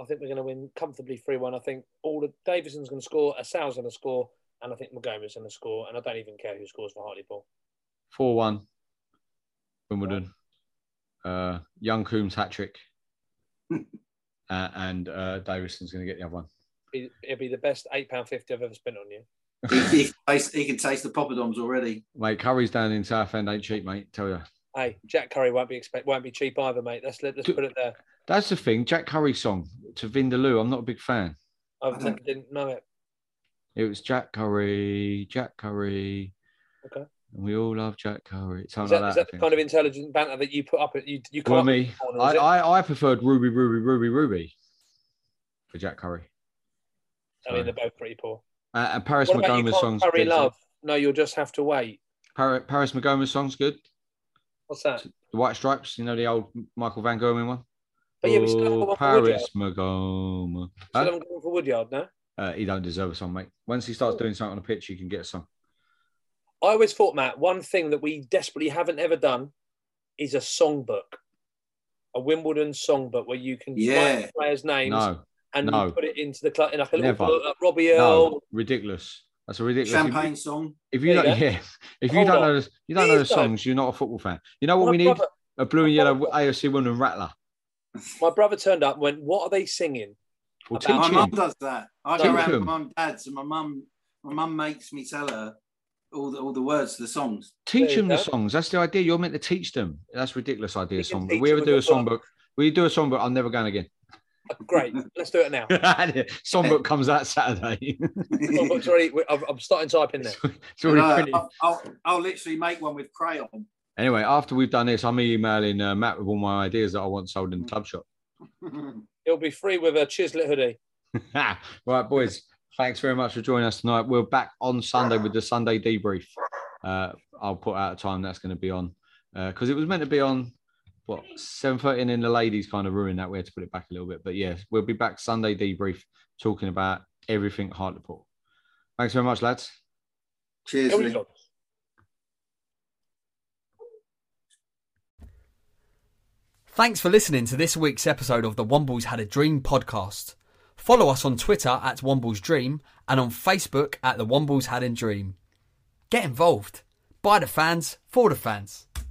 I think we're going to win comfortably three one. I think all of Davison's going to score, Sal's going to score, and I think Magoma's going to score, and I don't even care who scores for Hartlepool. four one. Wimbledon. Uh, Young Coombs hat-trick. uh, and uh, Davison's going to get the other one. It'll be the best eight pounds fifty I've ever spent on you. he, he, taste, he can taste the poppadoms already. Mate, Curry's down in Southend ain't cheap, mate, tell you. Hey, Jack Curry won't be expect, won't be cheap either, mate. Let's, let's Do, put it there. That's the thing. Jack Curry's song, To Vindaloo, I'm not a big fan. I didn't know it. It was Jack Curry, Jack Curry. Okay. And we all love Jack Curry. It's is that, like is that, that the kind of intelligent banter that you put up? You, you can't well, me, on, I, I, I preferred Ruby, Ruby, Ruby, Ruby for Jack Curry. So. I mean, they're both pretty poor. Uh, and Paris Magoma's song's Curry good. Love. No, you'll just have to wait. Paris, Paris Magoma's song's good. What's that? The White Stripes, you know, the old Michael Van Gogh one. But yeah, we still haven't gone for Woodyard. Paris Magoma. Still huh? haven't gone for Woodyard, no? Uh, he don't deserve a song, mate. Once he starts doing something on the pitch, he can get a song. I always thought, Matt, one thing that we desperately haven't ever done is a songbook. A Wimbledon songbook where you can yeah. write players' names. No. And no. put it into the club in like a Never. little like Robbie L. No. Ridiculous. That's a ridiculous champagne if, song. If you there don't, yeah. If you Hold don't on. know, the, you don't Please know the songs. Don't. You're not a football fan. You know what my we brother, need? A blue and yellow A F C Wimbledon rattler. My brother turned up and went, "What are they singing?" Well, teach my mum does that. I go around with my mum and dad's, and my mum, my mum makes me tell her all the all the words to the songs. Teach them go. the songs. That's the idea. You're meant to teach them. That's a ridiculous idea. Song. But we ever do a songbook. We do a songbook. I'm never going again. Great, let's do it now. Songbook comes out Saturday. Songbook's already, I'm starting to type in there. It's already no, printed. I'll, I'll, I'll literally make one with crayon. Anyway, after we've done this, I'm emailing uh, Matt with all my ideas that I want sold in the club shop. It'll be free with a Chislett hoodie. Right, boys, thanks very much for joining us tonight. We're back on Sunday with the Sunday debrief. Uh, I'll put out a time that's going to be on because uh, it was meant to be on. What, seven thirty and then the ladies kind of ruined that. We had to put it back a little bit. But yes, we'll be back Sunday debrief talking about everything Hartlepool. Thanks very much, lads. Cheers. Lee. Thanks for listening to this week's episode of the Wombles Had a Dream podcast. Follow us on Twitter at Wombles Dream and on Facebook at the Wombles Had a Dream. Get involved. By the fans, for the fans.